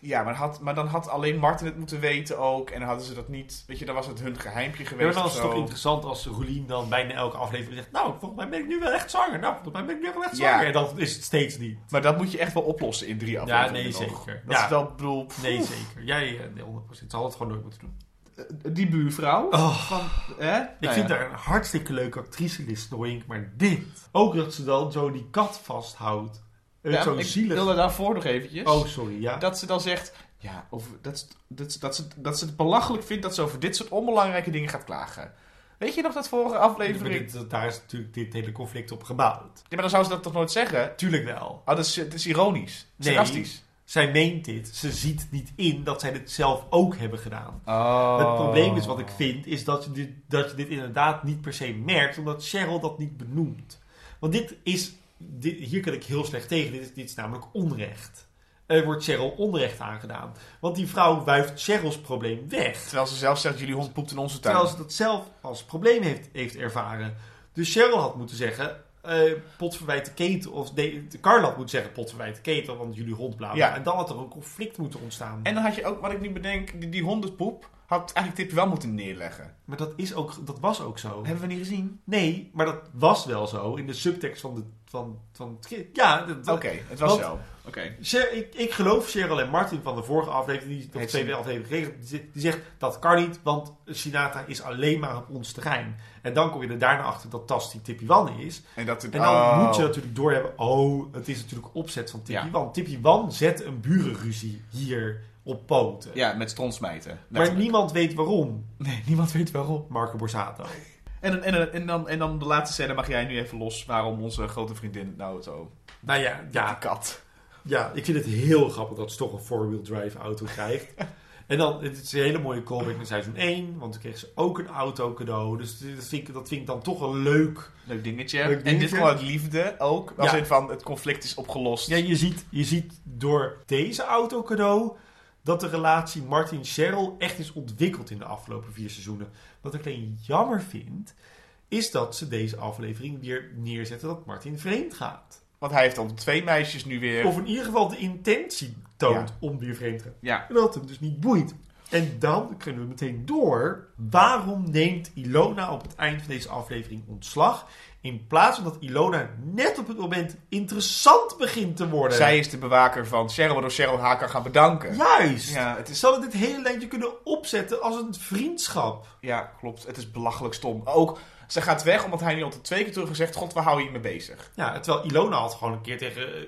Ja, maar, had, maar dan had alleen Martin het moeten weten ook. En dan hadden ze dat niet... Weet je, dan was het hun geheimpje geweest. Ja, maar dan is het toch interessant als Roelien dan bijna elke aflevering zegt... Nou, volgens mij ben ik nu wel echt zanger. Nou, volgens mij ben ik nu wel echt zanger. Ja. En dat is het steeds niet. Maar dat moet je echt wel oplossen in drie afleveringen. Ja, nee, zeker. Dat ja. is wel, bedoel... Pff. Nee, zeker. Jij, ja, nee, honderd procent. Zal het gewoon nooit moeten doen. Die buurvrouw. Oh. Van, hè? Nou, ik vind haar ja. een hartstikke leuke actrice, Liz Nooyink. Maar dit. Ook dat ze dan zo die kat vasthoudt. Ja, zo ik wilde daarvoor nog eventjes. Oh, sorry, ja. Dat ze dan zegt... Ja, of dat, dat, dat, ze, dat ze het belachelijk vindt dat ze over dit soort onbelangrijke dingen gaat klagen. Weet je nog dat vorige aflevering? Dit, daar is natuurlijk dit hele conflict op gebouwd. Ja, maar dan zou ze dat toch nooit zeggen? Tuurlijk wel. Ah, dat is, dat is ironisch. Nee, sarcastisch. Zij meent dit. Ze ziet niet in dat zij dit zelf ook hebben gedaan. Oh. Het probleem is, wat ik vind, is dat je, dit, dat je dit inderdaad niet per se merkt. Omdat Cheryl dat niet benoemt. Want dit is... Dit, hier kan ik heel slecht tegen. Dit is, dit is namelijk onrecht. Er wordt Cheryl onrecht aangedaan. Want die vrouw wuift Cheryl's probleem weg. Terwijl ze zelf zegt, jullie hond poept in onze tuin. Terwijl ze dat zelf als probleem heeft, heeft ervaren. Dus Cheryl had moeten zeggen... Uh, pot verwijt de ketel. Of nee, Carla had moeten zeggen, pot verwijt de ketel. Want jullie hond blauwen. Ja. En dan had er een conflict moeten ontstaan. En dan had je ook, wat ik nu bedenk... Die, die hondenpoep had eigenlijk dit wel moeten neerleggen. Maar dat, is ook, dat was ook zo. Dat hebben we niet gezien. Nee, maar dat was wel zo. In de subtekst van de... Van, van, ja, oké, okay, het was zo. Okay. Ik, ik geloof Cheryl en Martin van de vorige aflevering, die de tweede aflevering kreeg, die, die zegt dat kan niet, want Sinatra is alleen maar op ons terrein. En dan kom je er daarna achter dat Tas die Tippy Wan is. En, dat het, en dan oh. moet je natuurlijk doorhebben, oh, het is natuurlijk opzet van Tippy ja. Wan. Tippy Wan zet een burenruzie hier op poten. Ja, met stronsmijten. Maar niemand weet waarom. Nee, niemand weet waarom. Marco Borsato. En, en, en, dan, en dan de laatste scène mag jij nu even los waarom onze grote vriendin nou zo... Nou ja, ja. Die kat. Ja, ik vind het heel grappig dat ze toch een four-wheel drive auto krijgt. En dan, het is een hele mooie callback naar seizoen één, want toen kreeg ze ook een auto cadeau. Dus dat vind ik, dat vind ik dan toch een leuk... Leuk dingetje. Leuk dingetje. En dit gewoon uit liefde ook. Als ja. in van, het conflict is opgelost. Ja, je ziet, je ziet door deze auto cadeau... dat de relatie Martin-Cheryl echt is ontwikkeld in de afgelopen vier seizoenen. Wat ik alleen jammer vind, is dat ze deze aflevering weer neerzetten dat Martin vreemd gaat. Want hij heeft dan twee meisjes nu weer... Of in ieder geval de intentie toont ja. om weer vreemd te gaan. Ja. En dat hem dus niet boeit. En dan kunnen we meteen door. Waarom neemt Ilona op het eind van deze aflevering ontslag... In plaats van dat Ilona net op het moment interessant begint te worden. Zij is de bewaker van Cheryl, waardoor Cheryl haar kan gaan bedanken. Juist. Ja, het is... Ze hadden dit hele lijntje kunnen opzetten als een vriendschap. Ja, klopt. Het is belachelijk stom. Ook, ze gaat weg omdat hij nu al twee keer terug gezegd... God, waar hou je je mee bezig? Ja, terwijl Ilona had gewoon een keer tegen,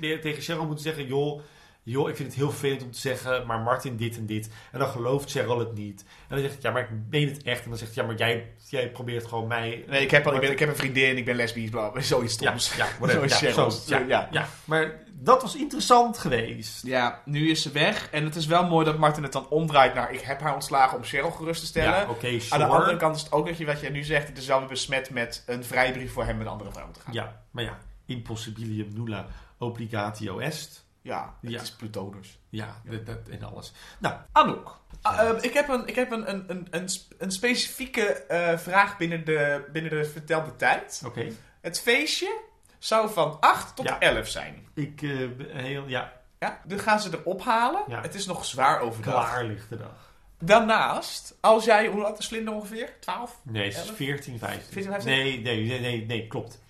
uh, tegen Cheryl moeten zeggen... joh, joh, ik vind het heel vervelend om te zeggen... maar Martin dit en dit. En dan gelooft Cheryl het niet. En dan zegt hij, ja, maar ik meen het echt. En dan zegt hij, ja, maar jij, jij probeert gewoon mij... Nee, ik heb, al, ik, ben, ik heb een vriendin, ik ben lesbisch, bla, bla, zoiets stoms. Ja, ja, zoiets ja, Cheryl. Zo, ja, ja. ja, maar dat was interessant geweest. Ja, nu is ze weg. En het is wel mooi dat Martin het dan omdraait naar... ik heb haar ontslagen om Cheryl gerust te stellen. Ja, okay, sure. Aan de andere kant is het ook dat je wat jij nu zegt... het is wel weer besmet met een vrijbrief voor hem met andere vrouwen te gaan. Ja, maar ja, impossibilium nulla obligatio est... Ja, het ja. is Plutoners. Ja, ja. Dat, dat, en alles. Nou, Anouk. Uh, ik heb een, ik heb een, een, een, een, een specifieke uh, vraag binnen de, binnen de vertelde tijd. Oké. Okay. Het feestje zou van acht tot ja. elf zijn. Ik, uh, heel, ja. ja. Dan gaan ze erop halen. Ja. Het is nog zwaar overdag. Klaar ligt de dag. Daarnaast, als jij, hoe laat is Slinder ongeveer? twaalf? Nee, ze is veertien, vijftien. Nee, nee, nee, nee, nee, klopt.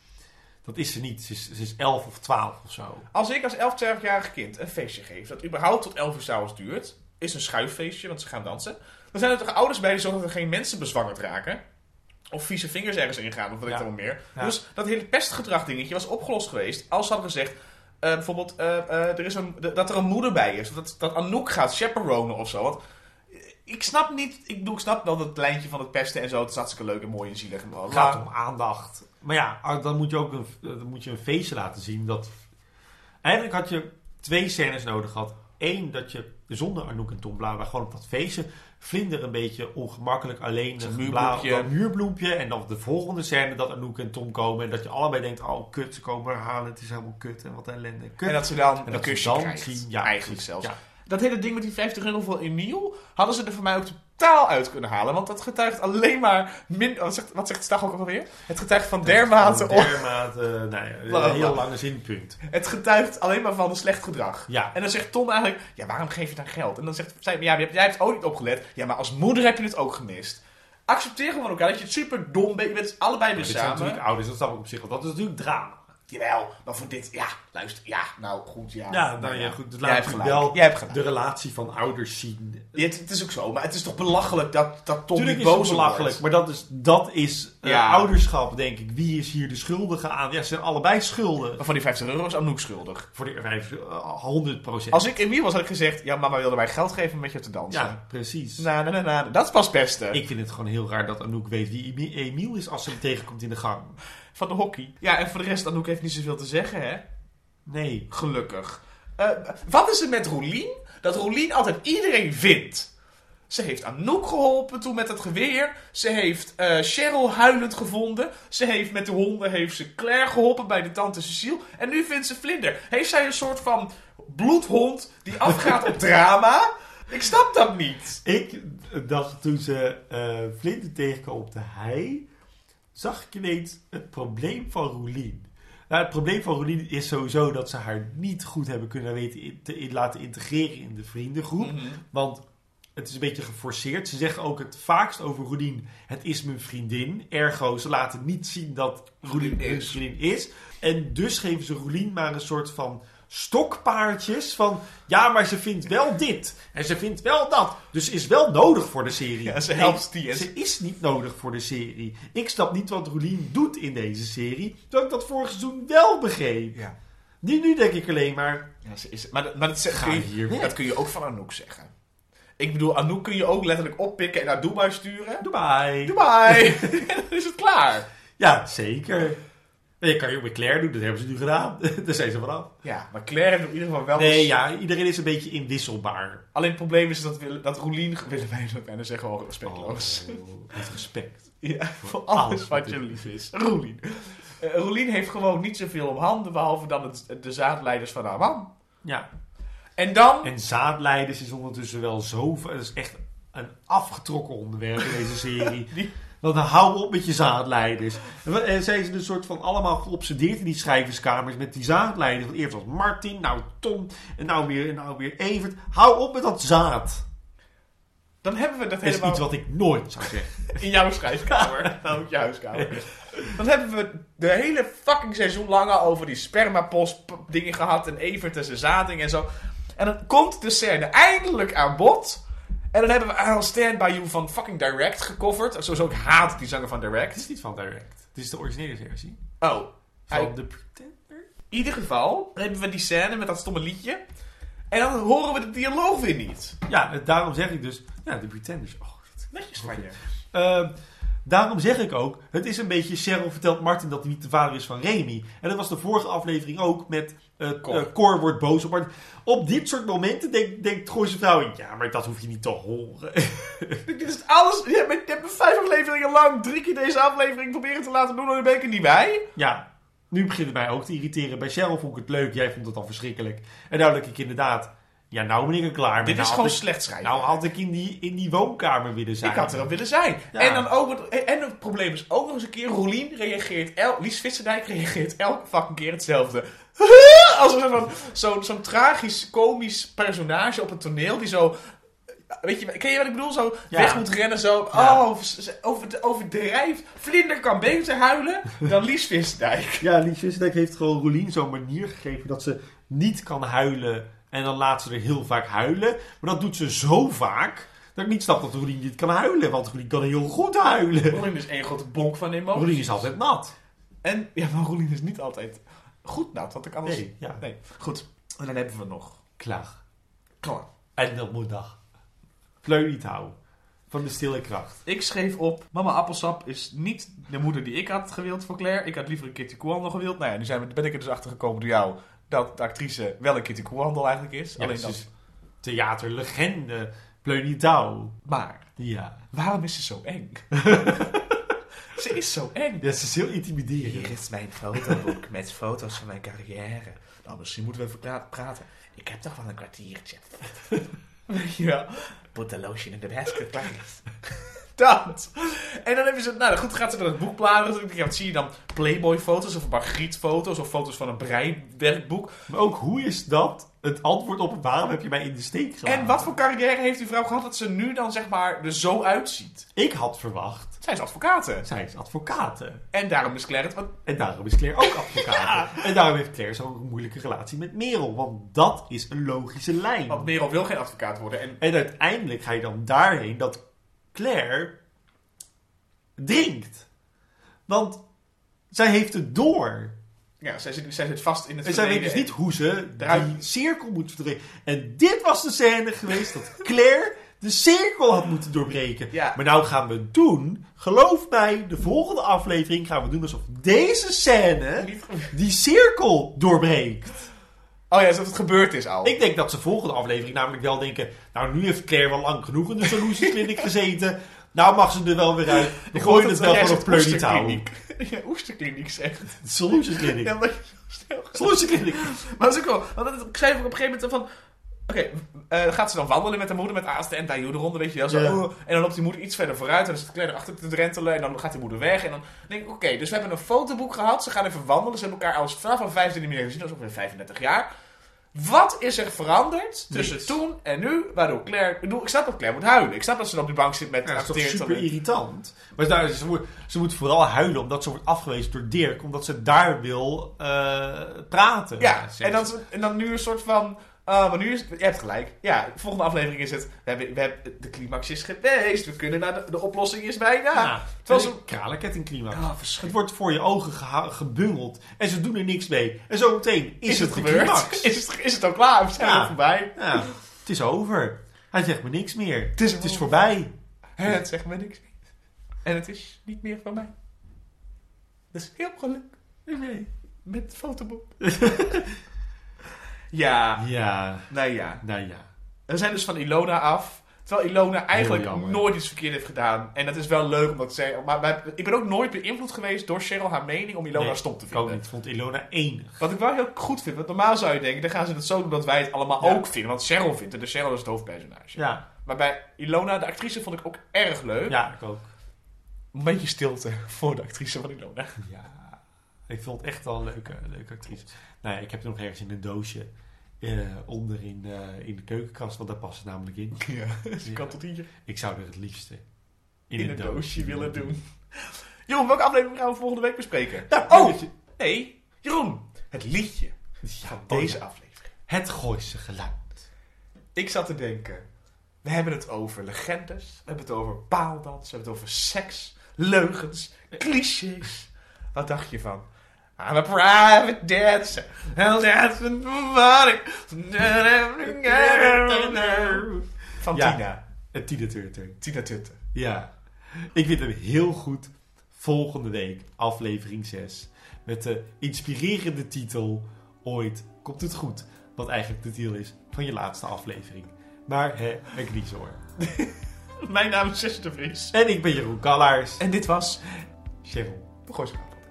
Dat is ze niet. Ze is, ze is elf of twaalf of zo. Als ik als elf, twaalfjarig kind een feestje geef... dat überhaupt tot elf uur 's avonds duurt... is een schuiffeestje, want ze gaan dansen... dan zijn er toch ouders bij die zorgen dat er geen mensen bezwangerd raken... of vieze vingers ergens ingaan, of wat ja. ik dan wel meer. Ja. Dus dat hele pestgedrag dingetje was opgelost geweest... als ze hadden gezegd... Uh, bijvoorbeeld uh, uh, er is een, de, dat er een moeder bij is... dat, dat Anouk gaat chaperonen of zo... Want, ik snap niet, ik, bedoel, ik snap wel dat lijntje van het pesten en zo. Het is hartstikke leuk en mooi en zielig. En het gaat om aandacht. Maar ja, dan moet je ook een, dan moet je een feestje laten zien. Dat... Eigenlijk had je twee scènes nodig gehad. Eén, dat je zonder Anouk en Tom Blauw, gewoon op dat feestje. Vlinder een beetje ongemakkelijk alleen. Een muurbloempje. Bla, muurbloempje. En dan de volgende scène dat Anouk en Tom komen. En dat je allebei denkt, oh kut, ze komen herhalen. Het is helemaal kut en wat ellende. Kut. En dat ze dan en een dat kusje dan krijgt. Zien, ja, eigenlijk zelfs. Ja. dat hele ding met die vijftig euro voor Emiel, hadden ze er voor mij ook totaal uit kunnen halen. Want dat getuigt alleen maar... Min, wat zegt, wat zegt Stag ook alweer? Het getuigt van dermate... Van dermate... Op, nou ja, een heel lange zinpunt. Het getuigt alleen maar van slecht gedrag. Ja. En dan zegt Tom eigenlijk... Ja, waarom geef je dan geld? En dan zegt zij... Ja, jij hebt ook niet opgelet. Ja, maar als moeder heb je het ook gemist. Accepteer gewoon elkaar dat je het super dom bent. Je bent allebei weer ja, samen. Dat zijn natuurlijk ouders. Dat snap ik op zich. Want dat is natuurlijk drama. Jawel, maar voor dit, ja, luister, ja, nou goed, ja. Ja, nou ja, goed, dat laat je wel de relatie van ouders zien. Ja, het, het is ook zo, maar het is toch belachelijk dat, dat Tom niet boos wordt. Tuurlijk is het belachelijk, maar dat is, dat is uh, ja. ouderschap, denk ik. Wie is hier de schuldige aan? Ja, ze zijn allebei schuldig. Maar van die vijftig euro is Anouk schuldig. Voor die vijftig, honderd procent. Als ik in wie was, had ik gezegd, ja, mama wilde mij geld geven met je te dansen. Ja, precies. Na, na, na, na, dat is pas beste. Ik vind het gewoon heel raar dat Anouk weet wie Emiel is als ze hem tegenkomt in de gang. Van de hockey. Ja, en voor de rest, Anouk heeft niet zoveel te zeggen, hè? Nee. Gelukkig. Uh, wat is er met Roelien? Dat Roelien altijd iedereen vindt. Ze heeft Anouk geholpen toen met het geweer. Ze heeft uh, Cheryl huilend gevonden. Ze heeft met de honden heeft ze Claire geholpen bij de tante Cecile. En nu vindt ze Vlinder. Heeft zij een soort van bloedhond die afgaat op drama? Ik snap dat niet. Ik dacht toen ze uh, Vlinder tegenkwam op de hei... zag ik ineens het probleem van Roelien. Nou, het probleem van Roelien is sowieso dat ze haar niet goed hebben kunnen weten in te, in laten integreren in de vriendengroep. Mm-hmm. Want het is een beetje geforceerd. Ze zeggen ook het vaakst over Roelien, het is mijn vriendin. Ergo, ze laten niet zien dat Roelien mijn vriendin is. En dus geven ze Roelien maar een soort van stokpaardjes van... ja, maar ze vindt wel dit. En ze vindt wel dat. Dus is wel nodig voor de serie. Ja, ze helpt die. Nee, ze is niet nodig voor de serie. Ik snap niet wat Roelien doet in deze serie. Terwijl ik dat vorig seizoen wel begreep. Ja. Nu, nu denk ik alleen maar... Ja, ze is, maar maar dat, zeg, kun je, dat kun je ook van Anouk zeggen. Ik bedoel, Anouk kun je ook letterlijk oppikken en naar Dubai sturen. Dubai. Dubai. Dan is het klaar. Ja, zeker. Nee, je kan je ook met Claire doen, dat hebben ze nu gedaan. Daar zijn ze vanaf. Ja, maar Claire heeft in ieder geval wel... Nee, ja, iedereen is een beetje inwisselbaar. Alleen het probleem is dat, we, dat Roelien... Willemijn zou bijna zeggen, oh, respectloos. Oh, het respect. Ja, voor, voor alles wat je lief is. Roelien. Uh, Roelien heeft gewoon niet zoveel op handen, behalve dan het, de zaadleiders van haar man. Ja. En dan... En zaadleiders is ondertussen wel zo... Dat is echt een afgetrokken onderwerp in deze serie. Die... Want hou op met je zaadleiders. En zijn ze een soort van allemaal geobsedeerd in die schrijverskamers met die zaadleiders. Want eerst was Martin, nou Tom, en nou weer, en nou weer Evert. Hou op met dat zaad. Dan hebben we dat, dat helemaal... is iets wat ik nooit zou zeggen. In jouw schrijfkamer. Nou, jouw huiskamer. Dan hebben we de hele fucking seizoen lang al over die spermapost dingen gehad. En Evert en zijn zaading en zo. En dan komt de scène eindelijk aan bod... En dan hebben we I'll Stand By You van fucking Direct gecoverd. Sowieso, ik haat die zanger van Direct. Het is niet van Direct. Het is de originele versie. Oh. Van I- The Pretender? In ieder geval hebben we die scène met dat stomme liedje. En dan horen we de dialoog weer niet. Ja, daarom zeg ik dus... Ja, The Pretenders. Oh, dat netjes van je. Uh, daarom zeg ik ook... Het is een beetje... Cheryl vertelt Martin dat hij niet de vader is van Remy. En dat was de vorige aflevering ook met... Uh, Cor. Uh, Cor wordt boos op, maar op dit soort momenten denkt denk, Gooise Vrouwen... Ja, maar dat hoef je niet te horen. Dit is alles... Je hebt, je hebt vijf afleveringen lang drie keer deze aflevering proberen te laten doen... en dan ben ik er niet bij. Ja, nu begint het mij ook te irriteren. Bij Cheryl vond ik het leuk, jij vond het al verschrikkelijk. En nou dat ik inderdaad... Ja, nou ben ik er klaar mee. Dit is nou, gewoon ik, slecht schrijven. Nou had ik in die, in die woonkamer willen zijn. Ik had er ook willen zijn. Ja. En, dan ook het, en het probleem is ook nog eens een keer... Roelien reageert... El, Lies Vissendijk reageert elke fucking keer hetzelfde. Als zo'n, zo'n, zo'n tragisch, komisch personage op het toneel... die zo... Weet je, ken je wat ik bedoel? Zo ja. weg moet rennen, zo... Ja. Oh, over, overdrijf. Vlinder kan beter huilen dan Lies Vissendijk. Ja, Lies Vissendijk heeft gewoon Roelien zo'n manier gegeven... dat ze niet kan huilen... En dan laat ze er heel vaak huilen. Maar dat doet ze zo vaak... dat ik niet snap dat Roelien niet kan huilen. Want Roelien kan heel goed huilen. Roelien is één grote bonk van emoties. Roelien is altijd nat. En, ja, maar Roelien is niet altijd goed nat. Want ik anders... Nee, ja. nee. Goed. En dan hebben we nog... Klaar. Klaar. En dat moet dag. Pleunitaal. Van de stille kracht. Ik schreef op... Mama Appelsap is niet de moeder die ik had gewild voor Claire. Ik had liever een Kitty Kwando gewild. Nou ja, nu zijn we, ben ik er dus achter gekomen door jou... dat de actrice wel een Kitty Koehandel eigenlijk is. Ja, alleen dat is theaterlegende Pleunitaal. Maar, ja. Waarom is ze zo eng? Ze is zo eng. Ja, ze is heel intimiderend. Hier is mijn fotoboek met foto's van mijn carrière. Nou, misschien moeten we even praten. Ik heb toch wel een kwartiertje. Weet je wel? Put the lotion in the basket, klaar is. Dat. En dan hebben ze... Nou, goed, gaat ze naar het boek bladeren. Dan zie je dan Playboy-foto's of Margriet-foto's of foto's van een breiwerkboek. Maar ook, hoe is dat het antwoord op waarom heb je mij in de steek gelaten? En wat voor carrière heeft die vrouw gehad dat ze nu dan, zeg maar, er zo uitziet? Ik had verwacht... Zij is advocaten. Zij is advocaten. En daarom is Claire het... Wat... En daarom is Claire ook advocaten. Ja. En daarom heeft Claire zo'n moeilijke relatie met Merel. Want dat is een logische lijn. Want Merel wil geen advocaat worden. En, en uiteindelijk ga je dan daarheen dat... Claire drinkt. Want zij heeft het door. Ja, zij zit, zij zit vast in het en verleden. En zij weet dus niet hoe ze die cirkel moet verbreken. En dit was de scène geweest dat Claire de cirkel had moeten doorbreken. Ja. Maar nou gaan we doen, geloof mij, de volgende aflevering gaan we doen alsof deze scène die cirkel doorbreekt. Oh ja, dat het gebeurd is al. Ik denk dat ze volgende aflevering namelijk wel denken... Nou, nu heeft Claire wel lang genoeg in de Solutions Clinic gezeten. Nou mag ze er wel weer uit. We gooien het wel gewoon op Pleunitaal. Ja, Oesterkliniek zegt. Solutions Clinic. Ja, dat Solutions Clinic. Maar dat is ook wel... Want ik schrijf ook op een gegeven moment van... Oké, okay, uh, gaat ze dan wandelen met haar moeder... Met Aaste en Dajoe eronder, weet je wel. Zo, yeah. En dan loopt die moeder iets verder vooruit... En dan zit Claire achter te drentelen... En dan gaat die moeder weg... En dan denk ik, oké, okay, dus we hebben een fotoboek gehad... Ze gaan even wandelen... Ze hebben elkaar al vanaf al vijftien jaar gezien... Dat is ongeveer vijfendertig jaar... Wat is er veranderd tussen Niets. toen en nu, waardoor Claire... Ik, bedoel, ik snap dat Claire moet huilen. Ik snap dat ze dan op die bank zit met... Ja, dat is toch super irritant. Maar nou, ze, moet, ze moet vooral huilen omdat ze wordt afgewezen door Dirk. Omdat ze daar wil uh, praten. Ja, en dan, en dan nu een soort van... Uh, maar nu is het... Je hebt gelijk. Ja, de volgende aflevering is het... We hebben, we hebben, de climax is geweest. We kunnen naar... De, de oplossing is bijna. Ja, terwijl ze... Kralenkettingclimax. Oh, het wordt voor je ogen geha- gebungeld. En ze doen er niks mee. En zo meteen is, is het, het gebeurd? De climax. Is het, is het al klaar? We zijn ja. al voorbij. Ja. Het is over. Hij zegt me niks meer. Het is, het is voorbij. Het zegt me niks meer. En het is niet meer van mij. Dat is heel gelukkig. Nee. Met het fotoboek. Ja. Ja. Nou ja. Nou ja. We zijn dus van Ilona af. Terwijl Ilona eigenlijk nooit iets verkeerd heeft gedaan. En dat is wel leuk omdat zij... Maar, maar ik ben ook nooit beïnvloed geweest door Cheryl haar mening om Ilona nee, stom te vinden. Ik niet. vond Ilona enig. Wat ik wel heel goed vind. Want normaal zou je denken, dan gaan ze het zo doen dat wij het allemaal ja. ook vinden. Want Cheryl vindt het. Dus Cheryl is het hoofdpersonage. Ja. Maar bij Ilona, de actrice, vond ik ook erg leuk. Ja, ik ook. Een beetje stilte voor de actrice van Ilona. Ja. Ik vond het echt wel een leuke, leuke actrice. Nou ja, ik heb het nog ergens in een doosje uh, onder in, uh, in de keukenkast, want daar past het namelijk in. Ja, dus kan tot hier. Ik zou er het liefste in, in een, een doosje, doosje willen doen. doen. Jeroen, welke aflevering gaan we volgende week bespreken? Nou, oh, nee, Jeroen, het liedje ja, van deze ja. aflevering. Het Gooise geluid. Ik zat te denken, we hebben het over legendes, we hebben het over paaldans, we hebben het over seks, leugens, clichés. Wat dacht je van? I'm a private dancer. I'll dance with nobody. Van ja, Tina. Het Tina Turner. Tina Turner. Ja. Ik vind hem heel goed. Volgende week, aflevering zes. Met de inspirerende titel. Ooit komt het goed. Wat eigenlijk de titel is van je laatste aflevering. Maar hè, een knies hoor. Mijn naam is Jesse de Vries. En ik ben Jeroen Kallaars. En dit was Cheryl. Gooi ze